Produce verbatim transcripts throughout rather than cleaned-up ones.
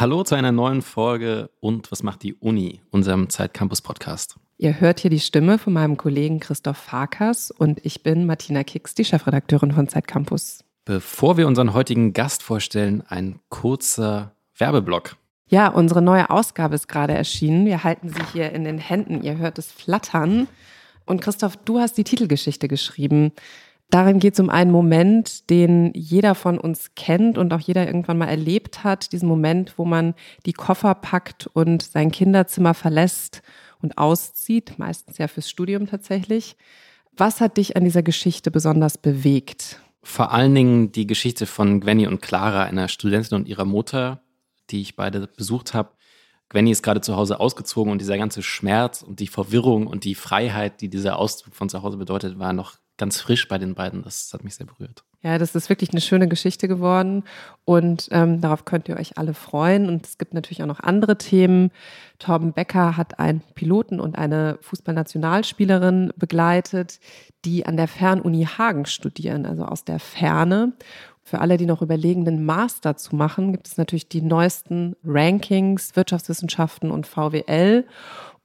Hallo zu einer neuen Folge und was macht die Uni, unserem Zeitcampus-Podcast. Ihr hört hier die Stimme von meinem Kollegen Christoph Farkas und ich bin Martina Kicks, die Chefredakteurin von Zeitcampus. Bevor wir unseren heutigen Gast vorstellen, ein kurzer Werbeblock. Ja, unsere neue Ausgabe ist gerade erschienen. Wir halten sie hier in den Händen. Ihr hört es flattern. Und Christoph, du hast die Titelgeschichte geschrieben. Darin geht es um einen Moment, den jeder von uns kennt und auch jeder irgendwann mal erlebt hat. Diesen Moment, wo man die Koffer packt und sein Kinderzimmer verlässt und auszieht, meistens ja fürs Studium tatsächlich. Was hat dich an dieser Geschichte besonders bewegt? Vor allen Dingen die Geschichte von Gwenny und Clara, einer Studentin und ihrer Mutter, die ich beide besucht habe. Gwenny ist gerade zu Hause ausgezogen und dieser ganze Schmerz und die Verwirrung und die Freiheit, die dieser Auszug von zu Hause bedeutet, war noch ganz frisch bei den beiden. Das hat mich sehr berührt. Ja, das ist wirklich eine schöne Geschichte geworden und ähm, darauf könnt ihr euch alle freuen. Und es gibt natürlich auch noch andere Themen. Torben Becker hat einen Piloten und eine Fußballnationalspielerin begleitet, die an der Fernuni Hagen studieren, also aus der Ferne. Für alle, die noch überlegen, den Master zu machen, gibt es natürlich die neuesten Rankings, Wirtschaftswissenschaften und V W L.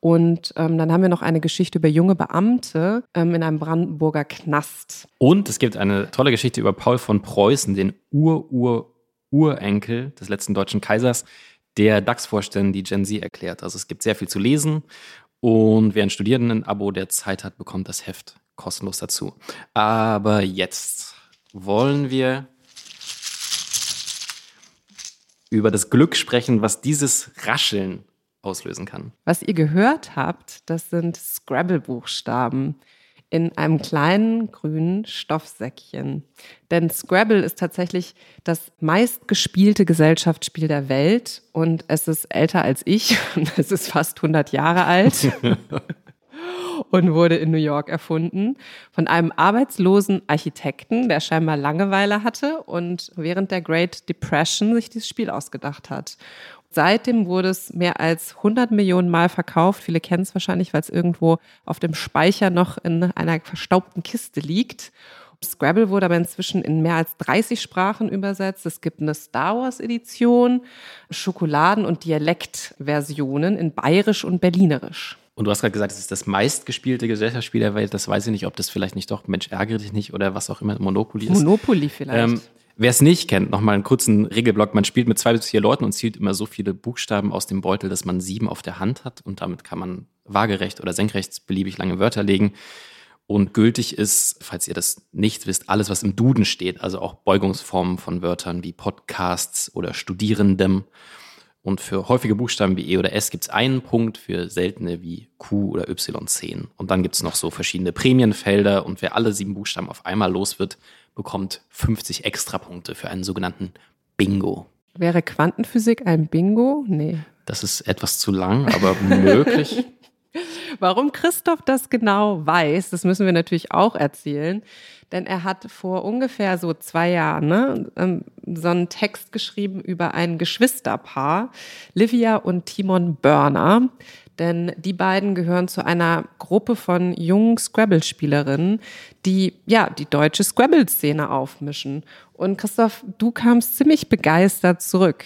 Und ähm, dann haben wir noch eine Geschichte über junge Beamte ähm, in einem Brandenburger Knast. Und es gibt eine tolle Geschichte über Paul von Preußen, den Ur-Ur-Urenkel des letzten deutschen Kaisers, der DAX-Vorständen die Gen Z erklärt. Also es gibt sehr viel zu lesen und wer ein Studierenden-Abo der Zeit hat, bekommt das Heft kostenlos dazu. Aber jetzt wollen wir über das Glück sprechen, was dieses Rascheln auslösen kann. Was ihr gehört habt, das sind Scrabble-Buchstaben in einem kleinen grünen Stoffsäckchen. Denn Scrabble ist tatsächlich das meistgespielte Gesellschaftsspiel der Welt und es ist älter als ich. Es ist fast hundert Jahre alt und wurde in New York erfunden von einem arbeitslosen Architekten, der scheinbar Langeweile hatte und während der Great Depression sich dieses Spiel ausgedacht hat. Seitdem wurde es mehr als hundert Millionen Mal verkauft. Viele kennen es wahrscheinlich, weil es irgendwo auf dem Speicher noch in einer verstaubten Kiste liegt. Scrabble wurde aber inzwischen in mehr als dreißig Sprachen übersetzt. Es gibt eine Star Wars-Edition, Schokoladen- und Dialektversionen in Bayerisch und Berlinerisch. Und du hast gerade gesagt, es ist das meistgespielte Gesellschaftsspiel der Welt. Das weiß ich nicht, ob das vielleicht nicht doch Mensch ärgere dich nicht oder was auch immer Monopoly ist. Monopoly vielleicht. Ähm, Wer es nicht kennt, nochmal einen kurzen Regelblock. Man spielt mit zwei bis vier Leuten und zielt immer so viele Buchstaben aus dem Beutel, dass man sieben auf der Hand hat. Und damit kann man waagerecht oder senkrecht beliebig lange Wörter legen. Und gültig ist, falls ihr das nicht wisst, alles, was im Duden steht. Also auch Beugungsformen von Wörtern wie Podcasts oder Studierendem. Und für häufige Buchstaben wie E oder S gibt es einen Punkt, für seltene wie Q oder Y zehn. Und dann gibt es noch so verschiedene Prämienfelder. Und wer alle sieben Buchstaben auf einmal los wird, bekommt fünfzig Extrapunkte für einen sogenannten Bingo. Wäre Quantenphysik ein Bingo? Nee. Das ist etwas zu lang, aber möglich. Warum Christoph das genau weiß, das müssen wir natürlich auch erzählen. Denn er hat vor ungefähr so zwei Jahren ne, so einen Text geschrieben über ein Geschwisterpaar, Livia und Timon Börner. Denn die beiden gehören zu einer Gruppe von jungen Scrabble-Spielerinnen, die ja die deutsche Scrabble-Szene aufmischen. Und Christoph, du kamst ziemlich begeistert zurück.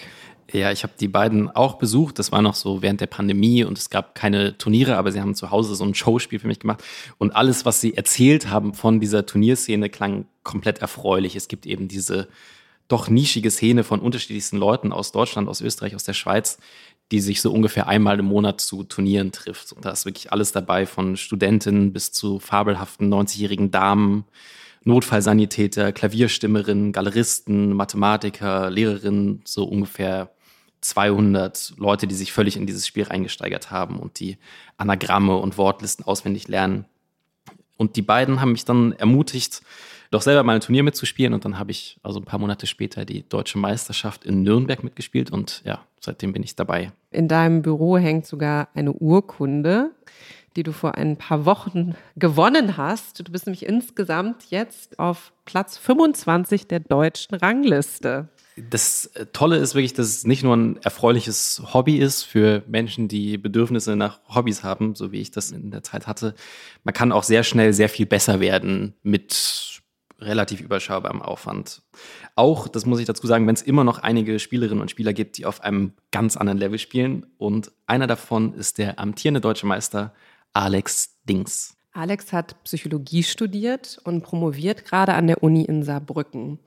Ja, ich habe die beiden auch besucht. Das war noch so während der Pandemie und es gab keine Turniere, aber sie haben zu Hause so ein Showspiel für mich gemacht. Und alles, was sie erzählt haben von dieser Turnierszene, klang komplett erfreulich. Es gibt eben diese doch nischige Szene von unterschiedlichsten Leuten aus Deutschland, aus Österreich, aus der Schweiz, die sich so ungefähr einmal im Monat zu Turnieren trifft. Und da ist wirklich alles dabei, von Studentinnen bis zu fabelhaften neunzigjährigen Damen, Notfallsanitäter, Klavierstimmerinnen, Galeristen, Mathematiker, Lehrerinnen, so ungefähr zweihundert Leute, die sich völlig in dieses Spiel reingesteigert haben und die Anagramme und Wortlisten auswendig lernen. Und die beiden haben mich dann ermutigt, doch selber mal ein Turnier mitzuspielen. Und dann habe ich also ein paar Monate später die Deutsche Meisterschaft in Nürnberg mitgespielt. Und ja, seitdem bin ich dabei. In deinem Büro hängt sogar eine Urkunde, die du vor ein paar Wochen gewonnen hast. Du bist nämlich insgesamt jetzt auf Platz fünfundzwanzig der deutschen Rangliste. Das Tolle ist wirklich, dass es nicht nur ein erfreuliches Hobby ist für Menschen, die Bedürfnisse nach Hobbys haben, so wie ich das in der Zeit hatte. Man kann auch sehr schnell sehr viel besser werden mit relativ überschaubarem Aufwand. Auch, das muss ich dazu sagen, wenn es immer noch einige Spielerinnen und Spieler gibt, die auf einem ganz anderen Level spielen. Und einer davon ist der amtierende deutsche Meister Alex Dings. Alex hat Psychologie studiert und promoviert gerade an der Uni in Saarbrücken.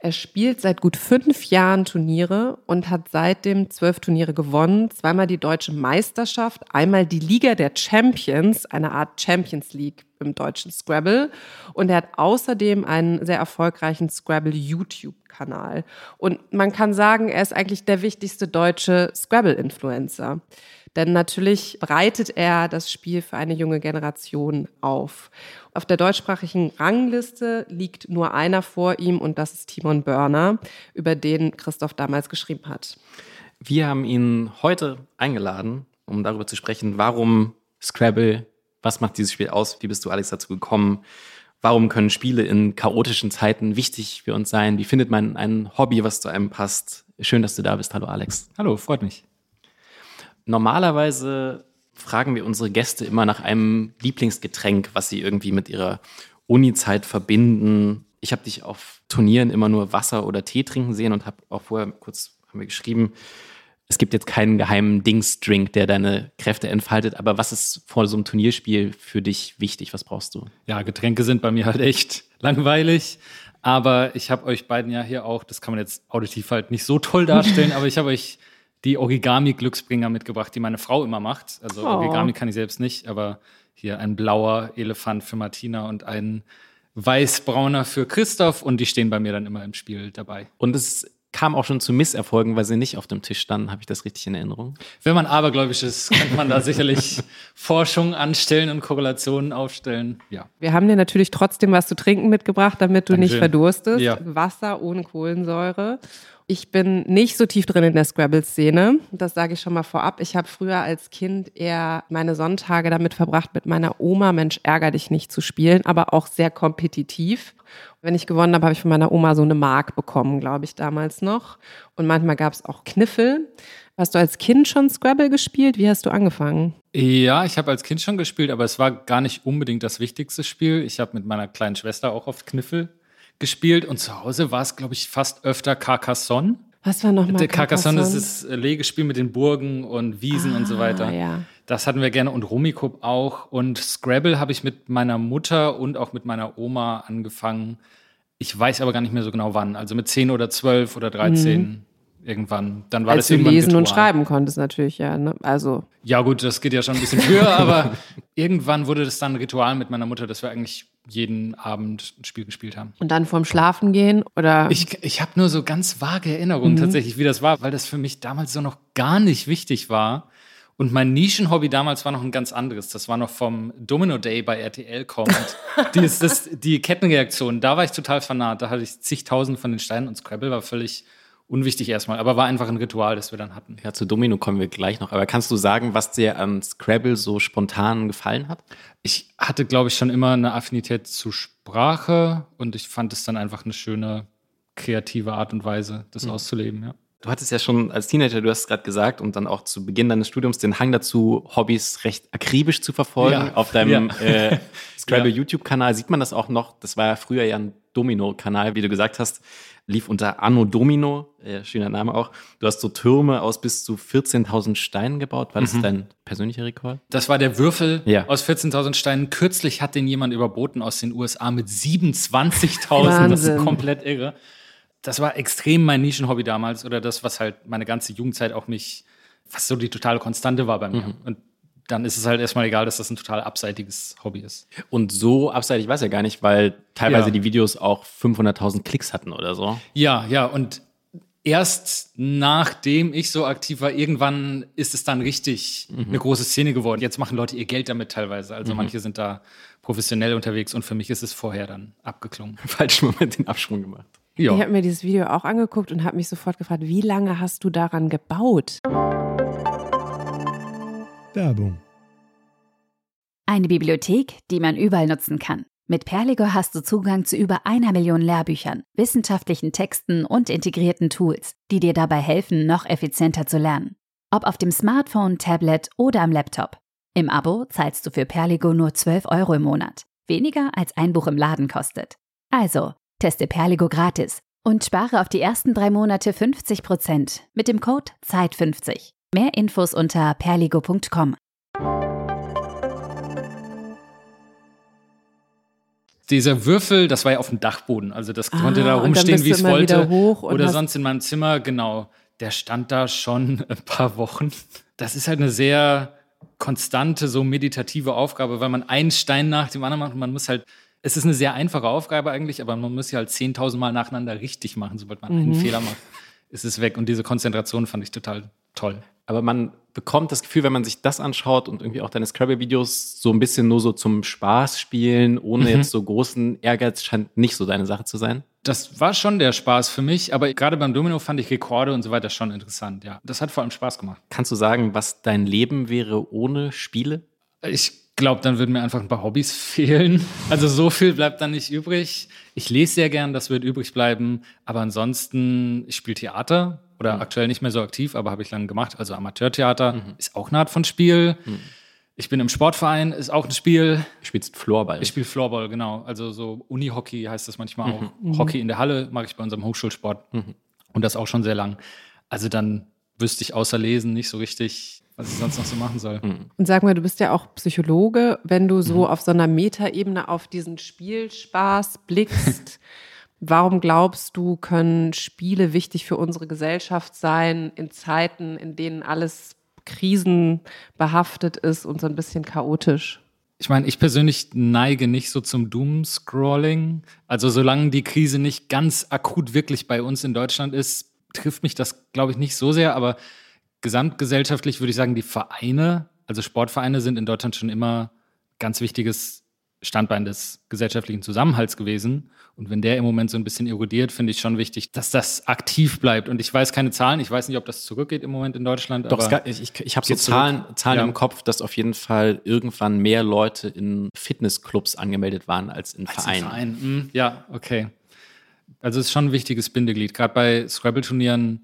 Er spielt seit gut fünf Jahren Turniere und hat seitdem zwölf Turniere gewonnen, zweimal die Deutsche Meisterschaft, einmal die Liga der Champions, eine Art Champions League im deutschen Scrabble. Und er hat außerdem einen sehr erfolgreichen Scrabble-YouTube-Kanal. Und man kann sagen, er ist eigentlich der wichtigste deutsche Scrabble-Influencer. Denn natürlich breitet er das Spiel für eine junge Generation auf. Auf der deutschsprachigen Rangliste liegt nur einer vor ihm und das ist Timon Börner, über den Christoph damals geschrieben hat. Wir haben ihn heute eingeladen, um darüber zu sprechen, warum Scrabble, was macht dieses Spiel aus, wie bist du, Alex, dazu gekommen, warum können Spiele in chaotischen Zeiten wichtig für uns sein, wie findet man ein Hobby, was zu einem passt. Schön, dass du da bist. Hallo, Alex. Hallo, freut mich. Normalerweise fragen wir unsere Gäste immer nach einem Lieblingsgetränk, was sie irgendwie mit ihrer Uni-Zeit verbinden. Ich habe dich auf Turnieren immer nur Wasser oder Tee trinken sehen und habe auch vorher kurz haben wir geschrieben, es gibt jetzt keinen geheimen Dings-Drink, der deine Kräfte entfaltet. Aber was ist vor so einem Turnierspiel für dich wichtig? Was brauchst du? Ja, Getränke sind bei mir halt echt langweilig. Aber ich habe euch beiden ja hier auch, das kann man jetzt auditiv halt nicht so toll darstellen, aber ich habe euch die Origami-Glücksbringer mitgebracht, die meine Frau immer macht. Also oh. Origami kann ich selbst nicht, aber hier ein blauer Elefant für Martina und ein weißbrauner für Christoph. Und die stehen bei mir dann immer im Spiel dabei. Und es kam auch schon zu Misserfolgen, weil sie nicht auf dem Tisch standen. Habe ich das richtig in Erinnerung? Wenn man abergläubisch ist, kann man da sicherlich Forschung anstellen und Korrelationen aufstellen. Ja. Wir haben dir natürlich trotzdem was zu trinken mitgebracht, damit du Dankeschön. Nicht verdurstest. Ja. Wasser ohne Kohlensäure. Ich bin nicht so tief drin in der Scrabble-Szene, das sage ich schon mal vorab. Ich habe früher als Kind eher meine Sonntage damit verbracht, mit meiner Oma, Mensch, ärger dich nicht, zu spielen, aber auch sehr kompetitiv. Wenn ich gewonnen habe, habe ich von meiner Oma so eine Mark bekommen, glaube ich, damals noch. Und manchmal gab es auch Kniffel. Hast du als Kind schon Scrabble gespielt? Wie hast du angefangen? Ja, ich habe als Kind schon gespielt, aber es war gar nicht unbedingt das wichtigste Spiel. Ich habe mit meiner kleinen Schwester auch oft Kniffel gespielt und zu Hause war es, glaube ich, fast öfter Carcassonne. Was war nochmal Carcassonne? Carcassonne ist das Legespiel mit den Burgen und Wiesen ah, und so weiter. Ja. Das hatten wir gerne und Rummikub auch. Und Scrabble habe ich mit meiner Mutter und auch mit meiner Oma angefangen. Ich weiß aber gar nicht mehr so genau wann. Also mit zehn oder zwölf oder dreizehn mhm. irgendwann. Dann war Als das du irgendwann lesen Ritual. Und schreiben konntest natürlich, ja. Ne? Also. Ja gut, das geht ja schon ein bisschen früher, aber irgendwann wurde das dann ein Ritual mit meiner Mutter, dass wir eigentlich jeden Abend ein Spiel gespielt haben. Und dann vorm Schlafen gehen? Oder? Ich, ich habe nur so ganz vage Erinnerungen mhm. tatsächlich, wie das war, weil das für mich damals so noch gar nicht wichtig war. Und mein Nischenhobby damals war noch ein ganz anderes. Das war noch vom Domino Day bei R T L kommt. die, ist das, die Kettenreaktion, da war ich total fanat. Da hatte ich zigtausend von den Steinen und Scrabble war völlig unwichtig erstmal, aber war einfach ein Ritual, das wir dann hatten. Ja, zu Domino kommen wir gleich noch. Aber kannst du sagen, was dir an Scrabble so spontan gefallen hat? Ich hatte, glaube ich, schon immer eine Affinität zu Sprache und ich fand es dann einfach eine schöne, kreative Art und Weise, das mhm. auszuleben, ja. Du hattest ja schon als Teenager, du hast es gerade gesagt, und dann auch zu Beginn deines Studiums den Hang dazu, Hobbys recht akribisch zu verfolgen. Ja. Auf deinem ja. äh, Scrabble-YouTube-Kanal ja. sieht man das auch noch. Das war ja früher ja ein Domino-Kanal, wie du gesagt hast. Lief unter Anno Domino, äh, schöner Name auch. Du hast so Türme aus bis zu vierzehntausend Steinen gebaut. War das mhm. dein persönlicher Rekord? Das war der Würfel ja. aus vierzehntausend Steinen. Kürzlich hat den jemand überboten aus den U S A mit siebenundzwanzigtausend. Das ist komplett irre. Das war extrem mein Nischenhobby damals oder das, was halt meine ganze Jugendzeit auch mich, was so die totale Konstante war bei mir. Mhm. Und dann ist es halt erstmal egal, dass das ein total abseitiges Hobby ist. Und so abseitig war es ja gar nicht, weil teilweise ja. die Videos auch fünfhunderttausend Klicks hatten oder so. Ja, ja. Und erst nachdem ich so aktiv war, irgendwann ist es dann richtig mhm. eine große Szene geworden. Jetzt machen Leute ihr Geld damit teilweise. Also mhm. manche sind da professionell unterwegs und für mich ist es vorher dann abgeklungen. Falschen Moment den Absprung gemacht. Jo. Ich habe mir dieses Video auch angeguckt und habe mich sofort gefragt, wie lange hast du daran gebaut? Werbung. Eine Bibliothek, die man überall nutzen kann. Mit Perligo hast du Zugang zu über einer Million Lehrbüchern, wissenschaftlichen Texten und integrierten Tools, die dir dabei helfen, noch effizienter zu lernen. Ob auf dem Smartphone, Tablet oder am Laptop. Im Abo zahlst du für Perligo nur zwölf Euro im Monat. Weniger als ein Buch im Laden kostet. Also, teste Perligo gratis und spare auf die ersten drei Monate fünfzig Prozent mit dem Code Zeit fünfzig. Mehr Infos unter perligo punkt com. Dieser Würfel, das war ja auf dem Dachboden, also das ah, konnte da rumstehen, wie es wollte. Oder sonst in meinem Zimmer, genau. Der stand da schon ein paar Wochen. Das ist halt eine sehr konstante, so meditative Aufgabe, weil man einen Stein nach dem anderen macht und man muss halt, es ist eine sehr einfache Aufgabe eigentlich, aber man muss sie halt zehntausend Mal nacheinander richtig machen. Sobald man mhm. einen Fehler macht, ist es weg. Und diese Konzentration fand ich total toll. Aber man bekommt das Gefühl, wenn man sich das anschaut und irgendwie auch deine Scrabble-Videos so ein bisschen nur so zum Spaß spielen, ohne mhm. jetzt so großen Ehrgeiz, scheint nicht so deine Sache zu sein. Das war schon der Spaß für mich, aber gerade beim Domino fand ich Rekorde und so weiter schon interessant, ja. Das hat vor allem Spaß gemacht. Kannst du sagen, was dein Leben wäre ohne Spiele? Ich glaube, dann würden mir einfach ein paar Hobbys fehlen. Also so viel bleibt dann nicht übrig. Ich lese sehr gern, das wird übrig bleiben. Aber ansonsten, ich spiele Theater oder mhm. aktuell nicht mehr so aktiv, aber habe ich lange gemacht. Also Amateurtheater mhm. ist auch eine Art von Spiel. Mhm. Ich bin im Sportverein, ist auch ein Spiel. Du spielst Floorball. Ich spiele Floorball, genau. Also so Uni-Hockey heißt das manchmal mhm. auch. Mhm. Hockey in der Halle mache ich bei unserem Hochschulsport. Mhm. Und das auch schon sehr lang. Also dann wüsste ich außer Lesen nicht so richtig, was ich sonst noch so machen soll. Mhm. Und sag mal, du bist ja auch Psychologe. Wenn du so mhm. auf so einer Metaebene auf diesen Spielspaß blickst, warum glaubst du, können Spiele wichtig für unsere Gesellschaft sein in Zeiten, in denen alles krisenbehaftet ist und so ein bisschen chaotisch? Ich meine, ich persönlich neige nicht so zum Doomscrolling. Also solange die Krise nicht ganz akut wirklich bei uns in Deutschland ist, trifft mich das, glaube ich, nicht so sehr. Aber gesamtgesellschaftlich würde ich sagen, die Vereine, also Sportvereine, sind in Deutschland schon immer ganz wichtiges Standbein des gesellschaftlichen Zusammenhalts gewesen. Und wenn der im Moment so ein bisschen erodiert, finde ich schon wichtig, dass das aktiv bleibt. Und ich weiß keine Zahlen, ich weiß nicht, ob das zurückgeht im Moment in Deutschland. Doch, aber es, ich, ich habe so Zahlen, Zahlen ja. im Kopf, dass auf jeden Fall irgendwann mehr Leute in Fitnessclubs angemeldet waren als in als Vereinen. Verein. Mhm. Ja, okay. Also es ist schon ein wichtiges Bindeglied. Gerade bei Scrabble-Turnieren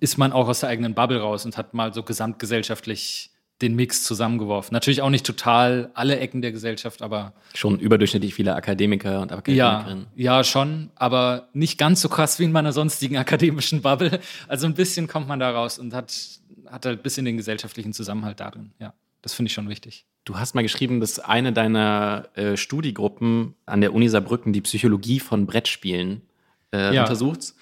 ist man auch aus der eigenen Bubble raus und hat mal so gesamtgesellschaftlich den Mix zusammengeworfen. Natürlich auch nicht total alle Ecken der Gesellschaft, aber schon überdurchschnittlich viele Akademiker und Akademikerinnen. Ja, ja, schon, aber nicht ganz so krass wie in meiner sonstigen akademischen Bubble. Also ein bisschen kommt man da raus und hat, hat halt ein bisschen den gesellschaftlichen Zusammenhalt darin. Ja, das finde ich schon wichtig. Du hast mal geschrieben, dass eine deiner äh, Studiegruppen an der Uni Saarbrücken die Psychologie von Brettspielen äh, ja. untersucht.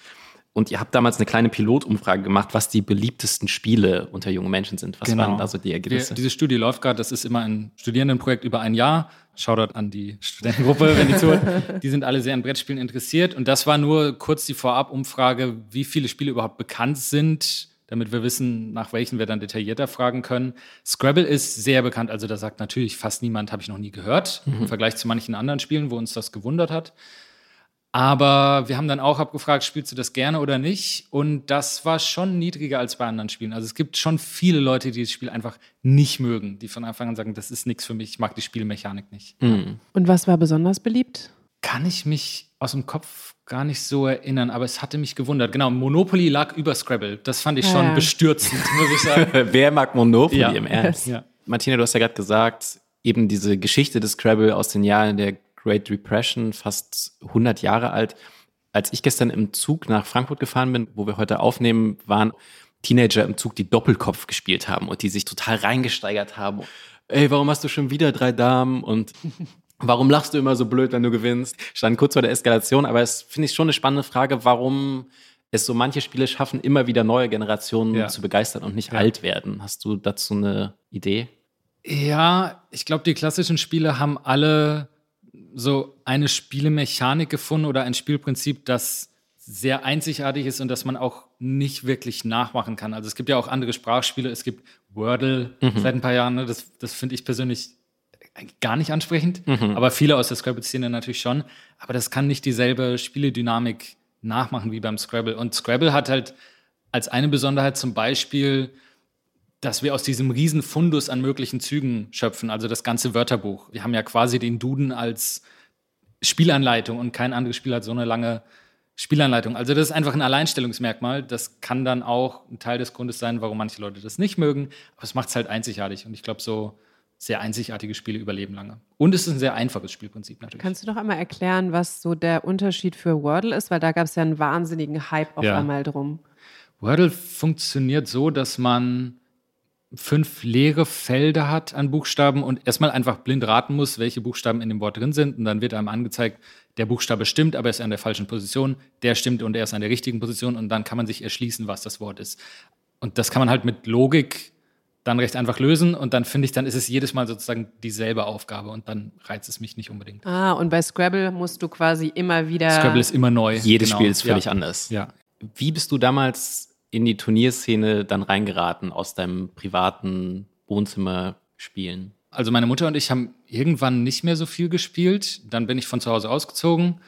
Und ihr habt damals eine kleine Pilotumfrage gemacht, was die beliebtesten Spiele unter jungen Menschen sind. Was genau. waren da so die Ergebnisse? Die, diese Studie läuft gerade, das ist immer ein Studierendenprojekt über ein Jahr. Shoutout an die Studentengruppe, wenn die zuhört. Die sind alle sehr an Brettspielen interessiert. Und das war nur kurz die Vorabumfrage, wie viele Spiele überhaupt bekannt sind, damit wir wissen, nach welchen wir dann detaillierter fragen können. Scrabble ist sehr bekannt, also da sagt natürlich fast niemand, habe ich noch nie gehört, mhm. im Vergleich zu manchen anderen Spielen, wo uns das gewundert hat. Aber wir haben dann auch abgefragt, spielst du das gerne oder nicht? Und das war schon niedriger als bei anderen Spielen. Also es gibt schon viele Leute, die das Spiel einfach nicht mögen, die von Anfang an sagen, das ist nichts für mich, ich mag die Spielmechanik nicht. Mhm. Und was war besonders beliebt? Kann ich mich aus dem Kopf gar nicht so erinnern, aber es hatte mich gewundert. Genau, Monopoly lag über Scrabble. Das fand ich ja. schon bestürzend, muss ich sagen. Wer mag Monopoly ja. im Ernst? Ja. Martina, du hast ja gerade gesagt, eben diese Geschichte des Scrabble aus den Jahren der Great Depression, fast hundert Jahre alt. Als ich gestern im Zug nach Frankfurt gefahren bin, wo wir heute aufnehmen, waren Teenager im Zug, die Doppelkopf gespielt haben und die sich total reingesteigert haben. Ey, warum hast du schon wieder drei Damen? Und warum lachst du immer so blöd, wenn du gewinnst? Stand kurz vor der Eskalation, aber es finde ich schon eine spannende Frage, warum es so manche Spiele schaffen, immer wieder neue Generationen ja. zu begeistern und nicht ja. alt werden. Hast du dazu eine Idee? Ja, ich glaube, die klassischen Spiele haben alle so eine Spielemechanik gefunden oder ein Spielprinzip, das sehr einzigartig ist und das man auch nicht wirklich nachmachen kann. Also es gibt ja auch andere Sprachspiele, es gibt Wordle mhm. seit ein paar Jahren, ne? das, das finde ich persönlich gar nicht ansprechend, mhm. aber viele aus der Scrabble-Szene natürlich schon, aber das kann nicht dieselbe Spieledynamik nachmachen wie beim Scrabble. Und Scrabble hat halt als eine Besonderheit zum Beispiel, dass wir aus diesem riesen Fundus an möglichen Zügen schöpfen, also das ganze Wörterbuch. Wir haben ja quasi den Duden als Spielanleitung und kein anderes Spiel hat so eine lange Spielanleitung. Also das ist einfach ein Alleinstellungsmerkmal. Das kann dann auch ein Teil des Grundes sein, warum manche Leute das nicht mögen, aber es macht es halt einzigartig. Und ich glaube, so sehr einzigartige Spiele überleben lange. Und es ist ein sehr einfaches Spielprinzip natürlich. Kannst du noch einmal erklären, was so der Unterschied für Wordle ist? Weil da gab es ja einen wahnsinnigen Hype auf ja. einmal drum. Wordle funktioniert so, dass man fünf leere Felder hat an Buchstaben und erstmal einfach blind raten muss, welche Buchstaben in dem Wort drin sind. Und dann wird einem angezeigt, der Buchstabe stimmt, aber er ist an der falschen Position. Der stimmt und er ist an der richtigen Position. Und dann kann man sich erschließen, was das Wort ist. Und das kann man halt mit Logik dann recht einfach lösen und dann finde ich, dann ist es jedes Mal sozusagen dieselbe Aufgabe und dann reizt es mich nicht unbedingt. Ah, und bei Scrabble musst du quasi immer wieder... Scrabble ist immer neu. Jedes genau. Spiel ist völlig ja. anders. Ja. Wie bist du damals in die Turnierszene dann reingeraten aus deinem privaten Wohnzimmerspielen? Also meine Mutter und ich haben irgendwann nicht mehr so viel gespielt. Dann bin ich von zu Hause ausgezogen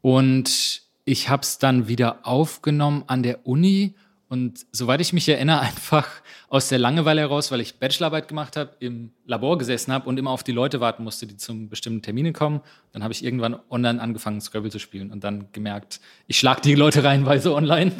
und ich habe es dann wieder aufgenommen an der Uni. Und soweit ich mich erinnere, einfach aus der Langeweile heraus, weil ich Bachelorarbeit gemacht habe, im Labor gesessen habe und immer auf die Leute warten musste, die zum bestimmten Termine kommen. Dann habe ich irgendwann online angefangen, Scrabble zu spielen und dann gemerkt, ich schlage die Leute reihenweise online.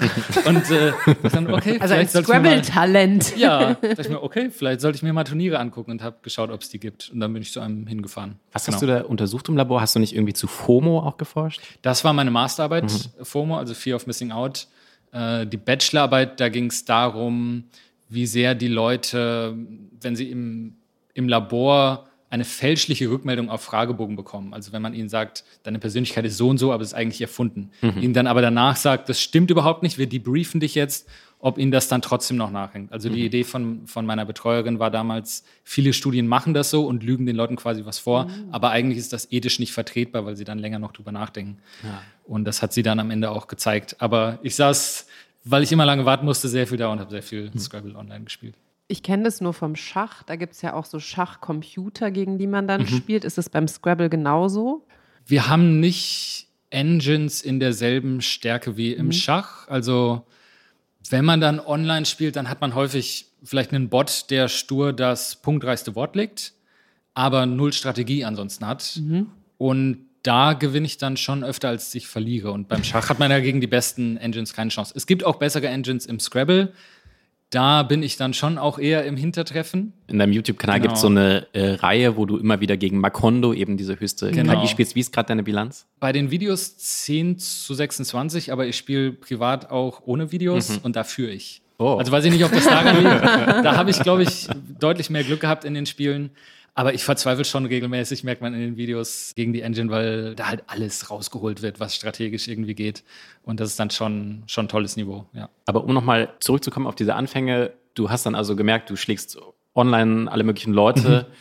Und äh, dann, okay, also ein Scrabble-Talent. Ja, dachte ich mir, okay, vielleicht sollte ich mir mal Turniere angucken und habe geschaut, ob es die gibt. Und dann bin ich zu einem hingefahren. Was genau. hast du da untersucht im Labor? Hast du nicht irgendwie zu FOMO auch geforscht? Das war meine Masterarbeit, mhm. FOMO, also Fear of Missing Out. Die Bachelorarbeit, da ging es darum, wie sehr die Leute, wenn sie im, im Labor eine fälschliche Rückmeldung auf Fragebogen bekommen. Also wenn man ihnen sagt, deine Persönlichkeit ist so und so, aber es ist eigentlich erfunden. Mhm. Ihnen dann aber danach sagt, das stimmt überhaupt nicht, wir debriefen dich jetzt, ob ihnen das dann trotzdem noch nachhängt. Also mhm. die Idee von, von meiner Betreuerin war damals, viele Studien machen das so und lügen den Leuten quasi was vor, mhm. aber eigentlich ist das ethisch nicht vertretbar, weil sie dann länger noch drüber nachdenken. Ja. Und das hat sie dann am Ende auch gezeigt. Aber ich saß, weil ich immer lange warten musste, sehr viel da und habe sehr viel mhm. Scrabble online gespielt. Ich kenne das nur vom Schach. Da gibt es ja auch so Schachcomputer, gegen die man dann mhm. spielt. Ist es beim Scrabble genauso? Wir haben nicht Engines in derselben Stärke wie im mhm. Schach. Also wenn man dann online spielt, dann hat man häufig vielleicht einen Bot, der stur das punktreichste Wort legt, aber null Strategie ansonsten hat. Mhm. Und da gewinne ich dann schon öfter, als ich verliere. Und beim Schach hat man ja gegen die besten Engines keine Chance. Es gibt auch bessere Engines im Scrabble. Da bin ich dann schon auch eher im Hintertreffen. In deinem YouTube-Kanal genau. gibt es so eine äh, Reihe, wo du immer wieder gegen Macondo eben diese höchste genau. K I spielst. Wie ist gerade deine Bilanz? Bei den Videos zehn zu sechsundzwanzig, aber ich spiele privat auch ohne Videos mhm. und da führe ich. Oh. Also weiß ich nicht, ob das daran liegt. Da habe ich, glaube ich, deutlich mehr Glück gehabt in den Spielen. Aber ich verzweifle schon regelmäßig, merkt man in den Videos, gegen die Engine, weil da halt alles rausgeholt wird, was strategisch irgendwie geht. Und das ist dann schon, schon ein tolles Niveau, ja. Aber um nochmal zurückzukommen auf diese Anfänge, du hast dann also gemerkt, du schlägst online alle möglichen Leute, mhm.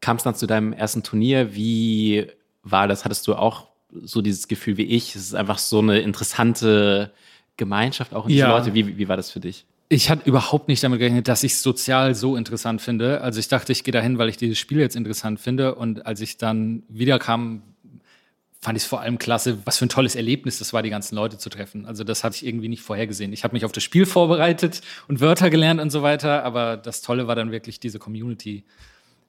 kamst dann zu deinem ersten Turnier. Wie war das? Hattest du auch so dieses Gefühl wie ich? Es ist einfach so eine interessante Gemeinschaft auch in diese ja. Leute. Wie, wie war das für dich? Ich hatte überhaupt nicht damit gerechnet, dass ich es sozial so interessant finde. Also ich dachte, ich gehe dahin, weil ich dieses Spiel jetzt interessant finde. Und als ich dann wiederkam, fand ich es vor allem klasse, was für ein tolles Erlebnis das war, die ganzen Leute zu treffen. Also das hatte ich irgendwie nicht vorhergesehen. Ich habe mich auf das Spiel vorbereitet und Wörter gelernt und so weiter. Aber das Tolle war dann wirklich, diese Community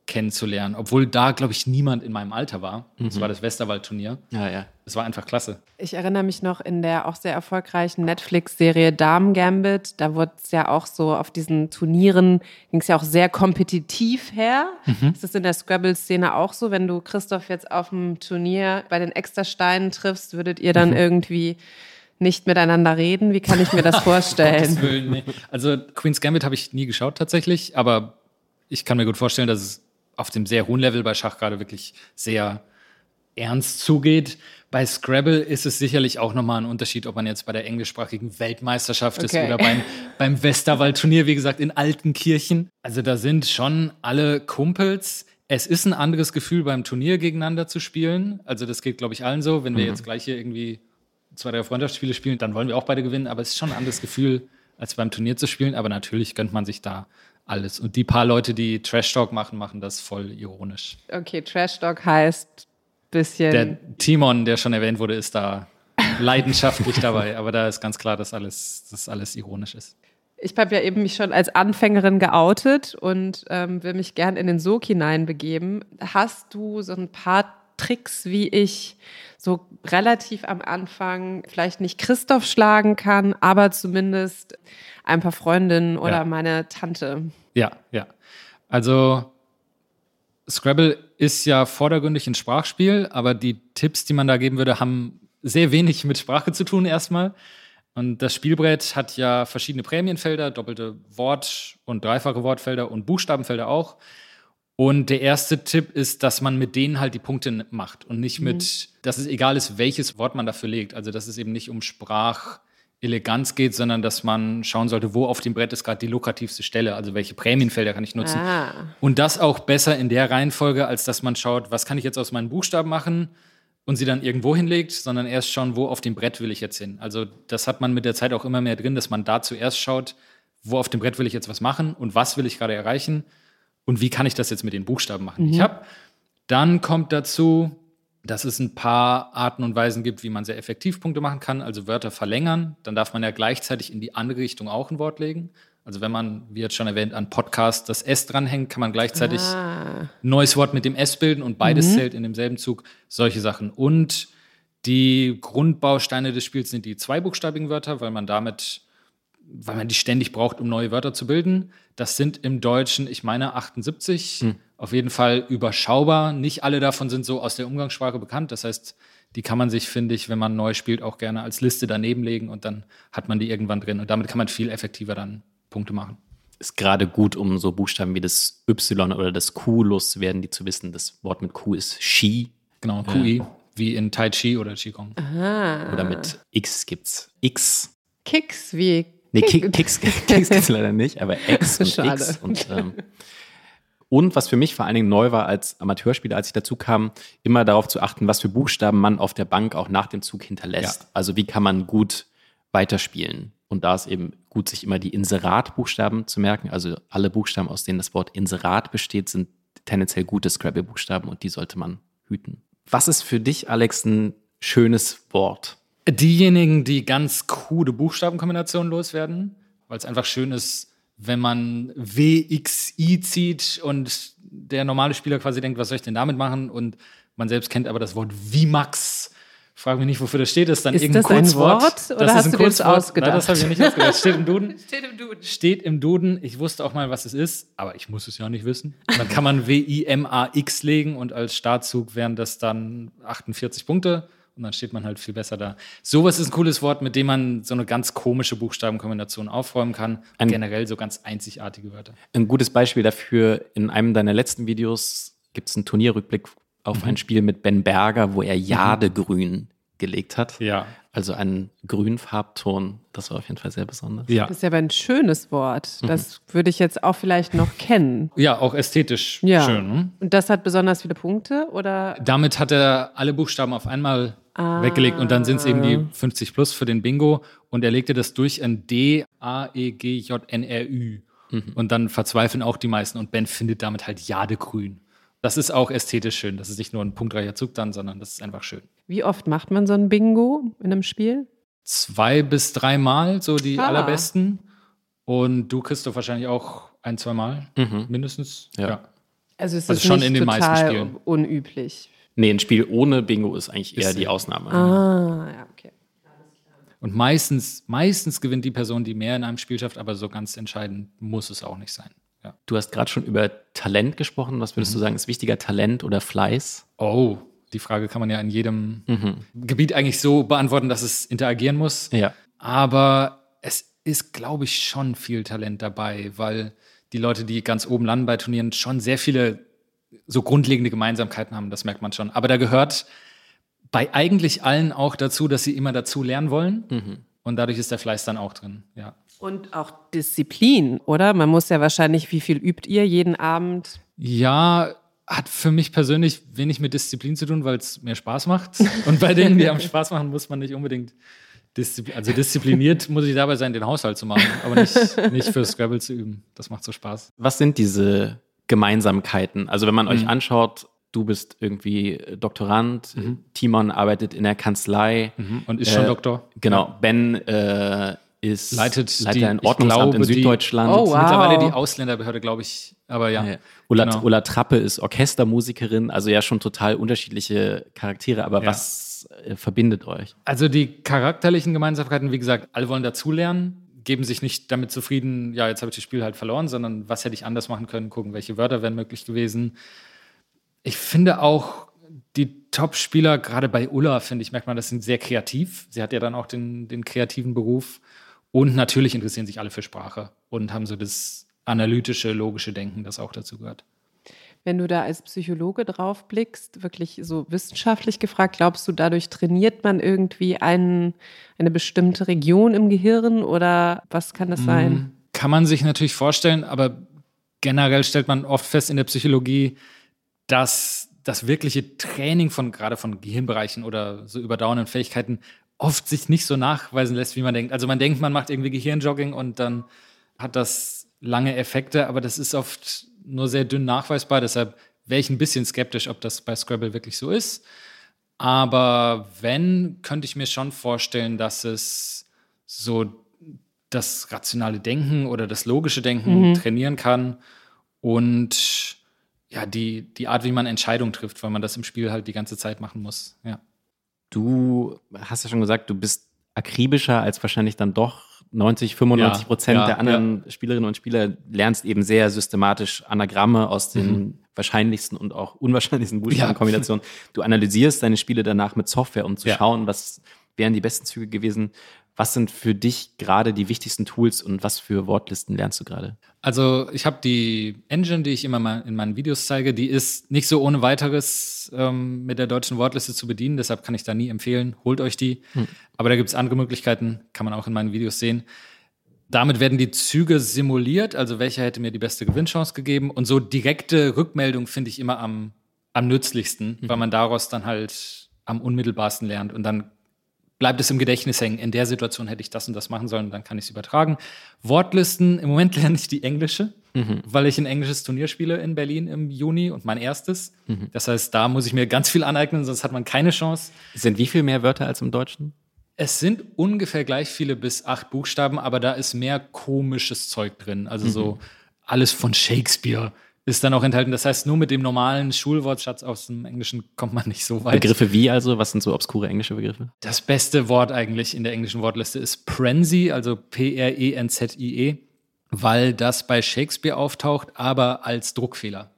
kennenzulernen. Obwohl da, glaube ich, niemand in meinem Alter war. Mhm. Das war das Westerwald-Turnier. Ja, ja. Das war einfach klasse. Ich erinnere mich noch in der auch sehr erfolgreichen Netflix-Serie Damen Gambit. Da wurde es ja auch so auf diesen Turnieren, ging es ja auch sehr kompetitiv her. Mhm. Ist das in der Scrabble-Szene auch so? Wenn du Christoph jetzt auf dem Turnier bei den Extrasteinen triffst, würdet ihr dann mhm. irgendwie nicht miteinander reden? Wie kann ich mir das vorstellen? Gottes Willen, nee. Also Queen's Gambit habe ich nie geschaut tatsächlich, aber ich kann mir gut vorstellen, dass es auf dem sehr hohen Level bei Schach gerade wirklich sehr ernst zugeht. Bei Scrabble ist es sicherlich auch nochmal ein Unterschied, ob man jetzt bei der englischsprachigen Weltmeisterschaft okay. ist oder beim, beim Westerwald-Turnier, wie gesagt, in Altenkirchen. Also da sind schon alle Kumpels. Es ist ein anderes Gefühl, beim Turnier gegeneinander zu spielen. Also das geht, glaube ich, allen so. Wenn wir mhm. jetzt gleich hier irgendwie zwei, drei Freundschaftsspiele spielen, dann wollen wir auch beide gewinnen. Aber es ist schon ein anderes Gefühl, als beim Turnier zu spielen. Aber natürlich gönnt man sich da alles. Und die paar Leute, die Trash-Talk machen, machen das voll ironisch. Okay, Trash-Talk heißt bisschen... Der Timon, der schon erwähnt wurde, ist da leidenschaftlich dabei. Aber da ist ganz klar, dass alles, dass alles ironisch ist. Ich habe ja eben mich schon als Anfängerin geoutet und ähm, will mich gern in den Sog hineinbegeben. Hast du so ein paar Tricks, wie ich so relativ am Anfang vielleicht nicht Christoph schlagen kann, aber zumindest ein paar Freundinnen oder ja. meine Tante? Ja, ja. Also Scrabble ist ja vordergründig ein Sprachspiel, aber die Tipps, die man da geben würde, haben sehr wenig mit Sprache zu tun erstmal. Und das Spielbrett hat ja verschiedene Prämienfelder, doppelte Wort- und dreifache Wortfelder und Buchstabenfelder auch. Und der erste Tipp ist, dass man mit denen halt die Punkte macht und nicht mit, mhm. dass es egal ist, welches Wort man dafür legt. Also dass es eben nicht um Spracheleganz geht, sondern dass man schauen sollte, wo auf dem Brett ist gerade die lukrativste Stelle, also welche Prämienfelder kann ich nutzen. Ah. Und das auch besser in der Reihenfolge, als dass man schaut, was kann ich jetzt aus meinen Buchstaben machen, und sie dann irgendwo hinlegt, sondern erst schauen, wo auf dem Brett will ich jetzt hin. Also das hat man mit der Zeit auch immer mehr drin, dass man da zuerst schaut, wo auf dem Brett will ich jetzt was machen und was will ich gerade erreichen und wie kann ich das jetzt mit den Buchstaben machen, die mhm. ich habe. Dann kommt dazu, dass es ein paar Arten und Weisen gibt, wie man sehr effektiv Punkte machen kann, also Wörter verlängern. Dann darf man ja gleichzeitig in die andere Richtung auch ein Wort legen. Also wenn man, wie jetzt schon erwähnt, an Podcast das S dranhängt, kann man gleichzeitig ah. ein neues Wort mit dem S bilden und beides mhm. zählt in demselben Zug, solche Sachen. Und die Grundbausteine des Spiels sind die zweibuchstabigen Wörter, weil man damit, weil man die ständig braucht, um neue Wörter zu bilden. Das sind im Deutschen, ich meine, achtundsiebzig, mhm. auf jeden Fall überschaubar. Nicht alle davon sind so aus der Umgangssprache bekannt, das heißt, die kann man sich, finde ich, wenn man neu spielt, auch gerne als Liste daneben legen und dann hat man die irgendwann drin und damit kann man viel effektiver dann Punkte machen. Ist gerade gut, um so Buchstaben wie das Y oder das Q loszuwerden, die zu wissen, das Wort mit Q ist Qi. Genau, Qi, ja. Wie in Tai Chi oder Qigong. Aha. Oder mit X gibt's X. Kicks wie Nee, Kick, Kicks, Kicks gibt's leider nicht, aber X und Schade. X. Und, ähm, und was für mich vor allen Dingen neu war als Amateurspieler, als ich dazu kam, immer darauf zu achten, was für Buchstaben man auf der Bank auch nach dem Zug hinterlässt. Ja. Also wie kann man gut weiterspielen. Und da ist eben gut, sich immer die Inserat-Buchstaben zu merken. Also alle Buchstaben, aus denen das Wort Inserat besteht, sind tendenziell gute Scrabble-Buchstaben und die sollte man hüten. Was ist für dich, Alex, ein schönes Wort? Diejenigen, die ganz krude Buchstabenkombinationen loswerden, weil es einfach schön ist, wenn man W X I zieht und der normale Spieler quasi denkt, was soll ich denn damit machen? Und man selbst kennt aber das Wort V MAX. Frag mich nicht, wofür das steht. Das ist dann ist irgendein Kurzwort. Ist das ein Wort oder das hast du dir das ausgedacht? Nein, das habe ich nicht ausgedacht. Steht im Duden. Steht im Duden. Steht im Duden. Ich wusste auch mal, was es ist, aber ich muss es ja nicht wissen. Und dann kann man W I M A X legen und als Startzug wären das dann achtundvierzig Punkte und dann steht man halt viel besser da. Sowas ist ein cooles Wort, mit dem man so eine ganz komische Buchstabenkombination aufräumen kann. Ein generell so ganz einzigartige Wörter. Ein gutes Beispiel dafür, in einem deiner letzten Videos gibt es einen Turnierrückblick auf ein Spiel mit Ben Berger, wo er Jadegrün gelegt hat. Ja. Also einen grünen Farbton. Das war auf jeden Fall sehr besonders. Ja. Das ist ja aber ein schönes Wort. Das mhm. würde ich jetzt auch vielleicht noch kennen. Ja, auch ästhetisch ja. schön. Ne? Und das hat besonders viele Punkte, oder? Damit hat er alle Buchstaben auf einmal ah. weggelegt und dann sind es eben die fünfzig plus für den Bingo und er legte das durch ein D, A, E, G, J, N, R, Ü. Mhm. Und dann verzweifeln auch die meisten und Ben findet damit halt Jadegrün. Das ist auch ästhetisch schön. Das ist nicht nur ein punktreicher Zug dann, sondern das ist einfach schön. Wie oft macht man so ein Bingo in einem Spiel? Zwei bis dreimal, so die ah. allerbesten. Und du, Christoph, wahrscheinlich auch ein, zweimal mhm. mindestens. Ja. Ja. Also es ist also schon nicht in den total meisten Spielen unüblich. Nee, ein Spiel ohne Bingo ist eigentlich eher ist die Ausnahme. Ah, ja, okay. Und meistens, meistens gewinnt die Person, die mehr in einem Spiel schafft, aber so ganz entscheidend muss es auch nicht sein. Ja. Du hast gerade schon über Talent gesprochen. Was würdest mhm. du sagen, ist wichtiger Talent oder Fleiß? Oh, die Frage kann man ja in jedem mhm. Gebiet eigentlich so beantworten, dass es interagieren muss. Ja. Aber es ist, glaube ich, schon viel Talent dabei, weil die Leute, die ganz oben landen bei Turnieren, schon sehr viele so grundlegende Gemeinsamkeiten haben. Das merkt man schon. Aber da gehört bei eigentlich allen auch dazu, dass sie immer dazu lernen wollen. Mhm. Und dadurch ist der Fleiß dann auch drin, ja. Und auch Disziplin, oder? Man muss ja wahrscheinlich, wie viel übt ihr jeden Abend? Ja, hat für mich persönlich wenig mit Disziplin zu tun, weil es mir Spaß macht. Und bei Dingen, die einem Spaß machen, muss man nicht unbedingt, Diszi- also diszipliniert muss ich dabei sein, den Haushalt zu machen, aber nicht, nicht für Scrabble zu üben. Das macht so Spaß. Was sind diese Gemeinsamkeiten? Also wenn man mhm. euch anschaut, du bist irgendwie Doktorand, mhm. Timon arbeitet in der Kanzlei. Mhm. Und ist schon äh, Doktor. Genau, ja. Ben äh, ist leitet, leitet die, ein Ordnungsamt in Süddeutschland. Die, oh, wow. Mittlerweile die Ausländerbehörde, glaube ich. Aber ja. ja. Ulla, genau. Ulla Trappe ist Orchestermusikerin, also ja schon total unterschiedliche Charaktere. Aber ja. was äh, verbindet euch? Also die charakterlichen Gemeinsamkeiten, wie gesagt, alle wollen dazulernen, geben sich nicht damit zufrieden, ja, jetzt habe ich das Spiel halt verloren, sondern was hätte ich anders machen können, gucken, welche Wörter wären möglich gewesen. ich finde auch die Top-Spieler, gerade bei Ulla, finde ich, merkt man, das sind sehr kreativ. Sie hat ja dann auch den, den kreativen Beruf. Und natürlich interessieren sich alle für Sprache und haben so das analytische, logische Denken, das auch dazu gehört. Wenn du da als Psychologe drauf blickst, wirklich so wissenschaftlich gefragt, glaubst du, dadurch trainiert man irgendwie einen, eine bestimmte Region im Gehirn oder was kann das sein? Kann man sich natürlich vorstellen, aber generell stellt man oft fest in der Psychologie, dass das wirkliche Training von gerade von Gehirnbereichen oder so überdauernden Fähigkeiten oft sich nicht so nachweisen lässt, wie man denkt. Also man denkt, man macht irgendwie Gehirnjogging und dann hat das lange Effekte, aber das ist oft nur sehr dünn nachweisbar. Deshalb wäre ich ein bisschen skeptisch, ob das bei Scrabble wirklich so ist. Aber wenn, könnte ich mir schon vorstellen, dass es so das rationale Denken oder das logische Denken mhm. trainieren kann und ja, die, die Art, wie man Entscheidungen trifft, weil man das im Spiel halt die ganze Zeit machen muss. Ja. Du hast ja schon gesagt, du bist akribischer als wahrscheinlich dann doch neunzig, fünfundneunzig ja, Prozent ja, der anderen ja. Spielerinnen und Spieler, lernst eben sehr systematisch Anagramme aus den mhm. wahrscheinlichsten und auch unwahrscheinlichsten Buchstabenkombinationen. Ja. Du analysierst deine Spiele danach mit Software, um zu ja. schauen, was wären die besten Züge gewesen. Was sind für dich gerade die wichtigsten Tools und was für Wortlisten lernst du gerade? Also ich habe die Engine, die ich immer mal in meinen Videos zeige, die ist nicht so ohne weiteres ähm, mit der deutschen Wortliste zu bedienen. Deshalb kann ich da nie empfehlen, holt euch die. Hm. Aber da gibt es andere Möglichkeiten, kann man auch in meinen Videos sehen. Damit werden die Züge simuliert, also welcher hätte mir die beste Gewinnchance gegeben. Und so direkte Rückmeldung finde ich immer am, am nützlichsten, hm. weil man daraus dann halt am unmittelbarsten lernt und dann bleibt es im Gedächtnis hängen. In der Situation hätte ich das und das machen sollen, dann kann ich es übertragen. Wortlisten, im Moment lerne ich die englische, mhm. weil ich ein englisches Turnier spiele in Berlin im Juni und mein erstes. Mhm. Das heißt, da muss ich mir ganz viel aneignen, sonst hat man keine Chance. Es sind wie viel mehr Wörter als im Deutschen? Es sind ungefähr gleich viele bis acht Buchstaben, aber da ist mehr komisches Zeug drin. Also mhm. so alles von Shakespeare ist dann auch enthalten. Das heißt, nur mit dem normalen Schulwortschatz aus dem Englischen kommt man nicht so weit. Begriffe wie also? Was sind so obskure englische Begriffe? Das beste Wort eigentlich in der englischen Wortliste ist Prenzy, also P R E N Z I E, weil das bei Shakespeare auftaucht, aber als Druckfehler.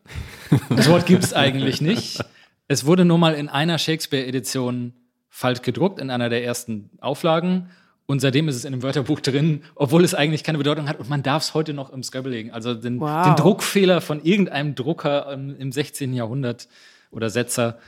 Das Wort gibt es eigentlich nicht. Es wurde nur mal in einer Shakespeare-Edition falsch gedruckt, in einer der ersten Auflagen. Und seitdem ist es in dem Wörterbuch drin, obwohl es eigentlich keine Bedeutung hat. Und man darf es heute noch im Scrabble legen. Also den, wow. den Druckfehler von irgendeinem Drucker im, im sechzehnten Jahrhundert oder Setzer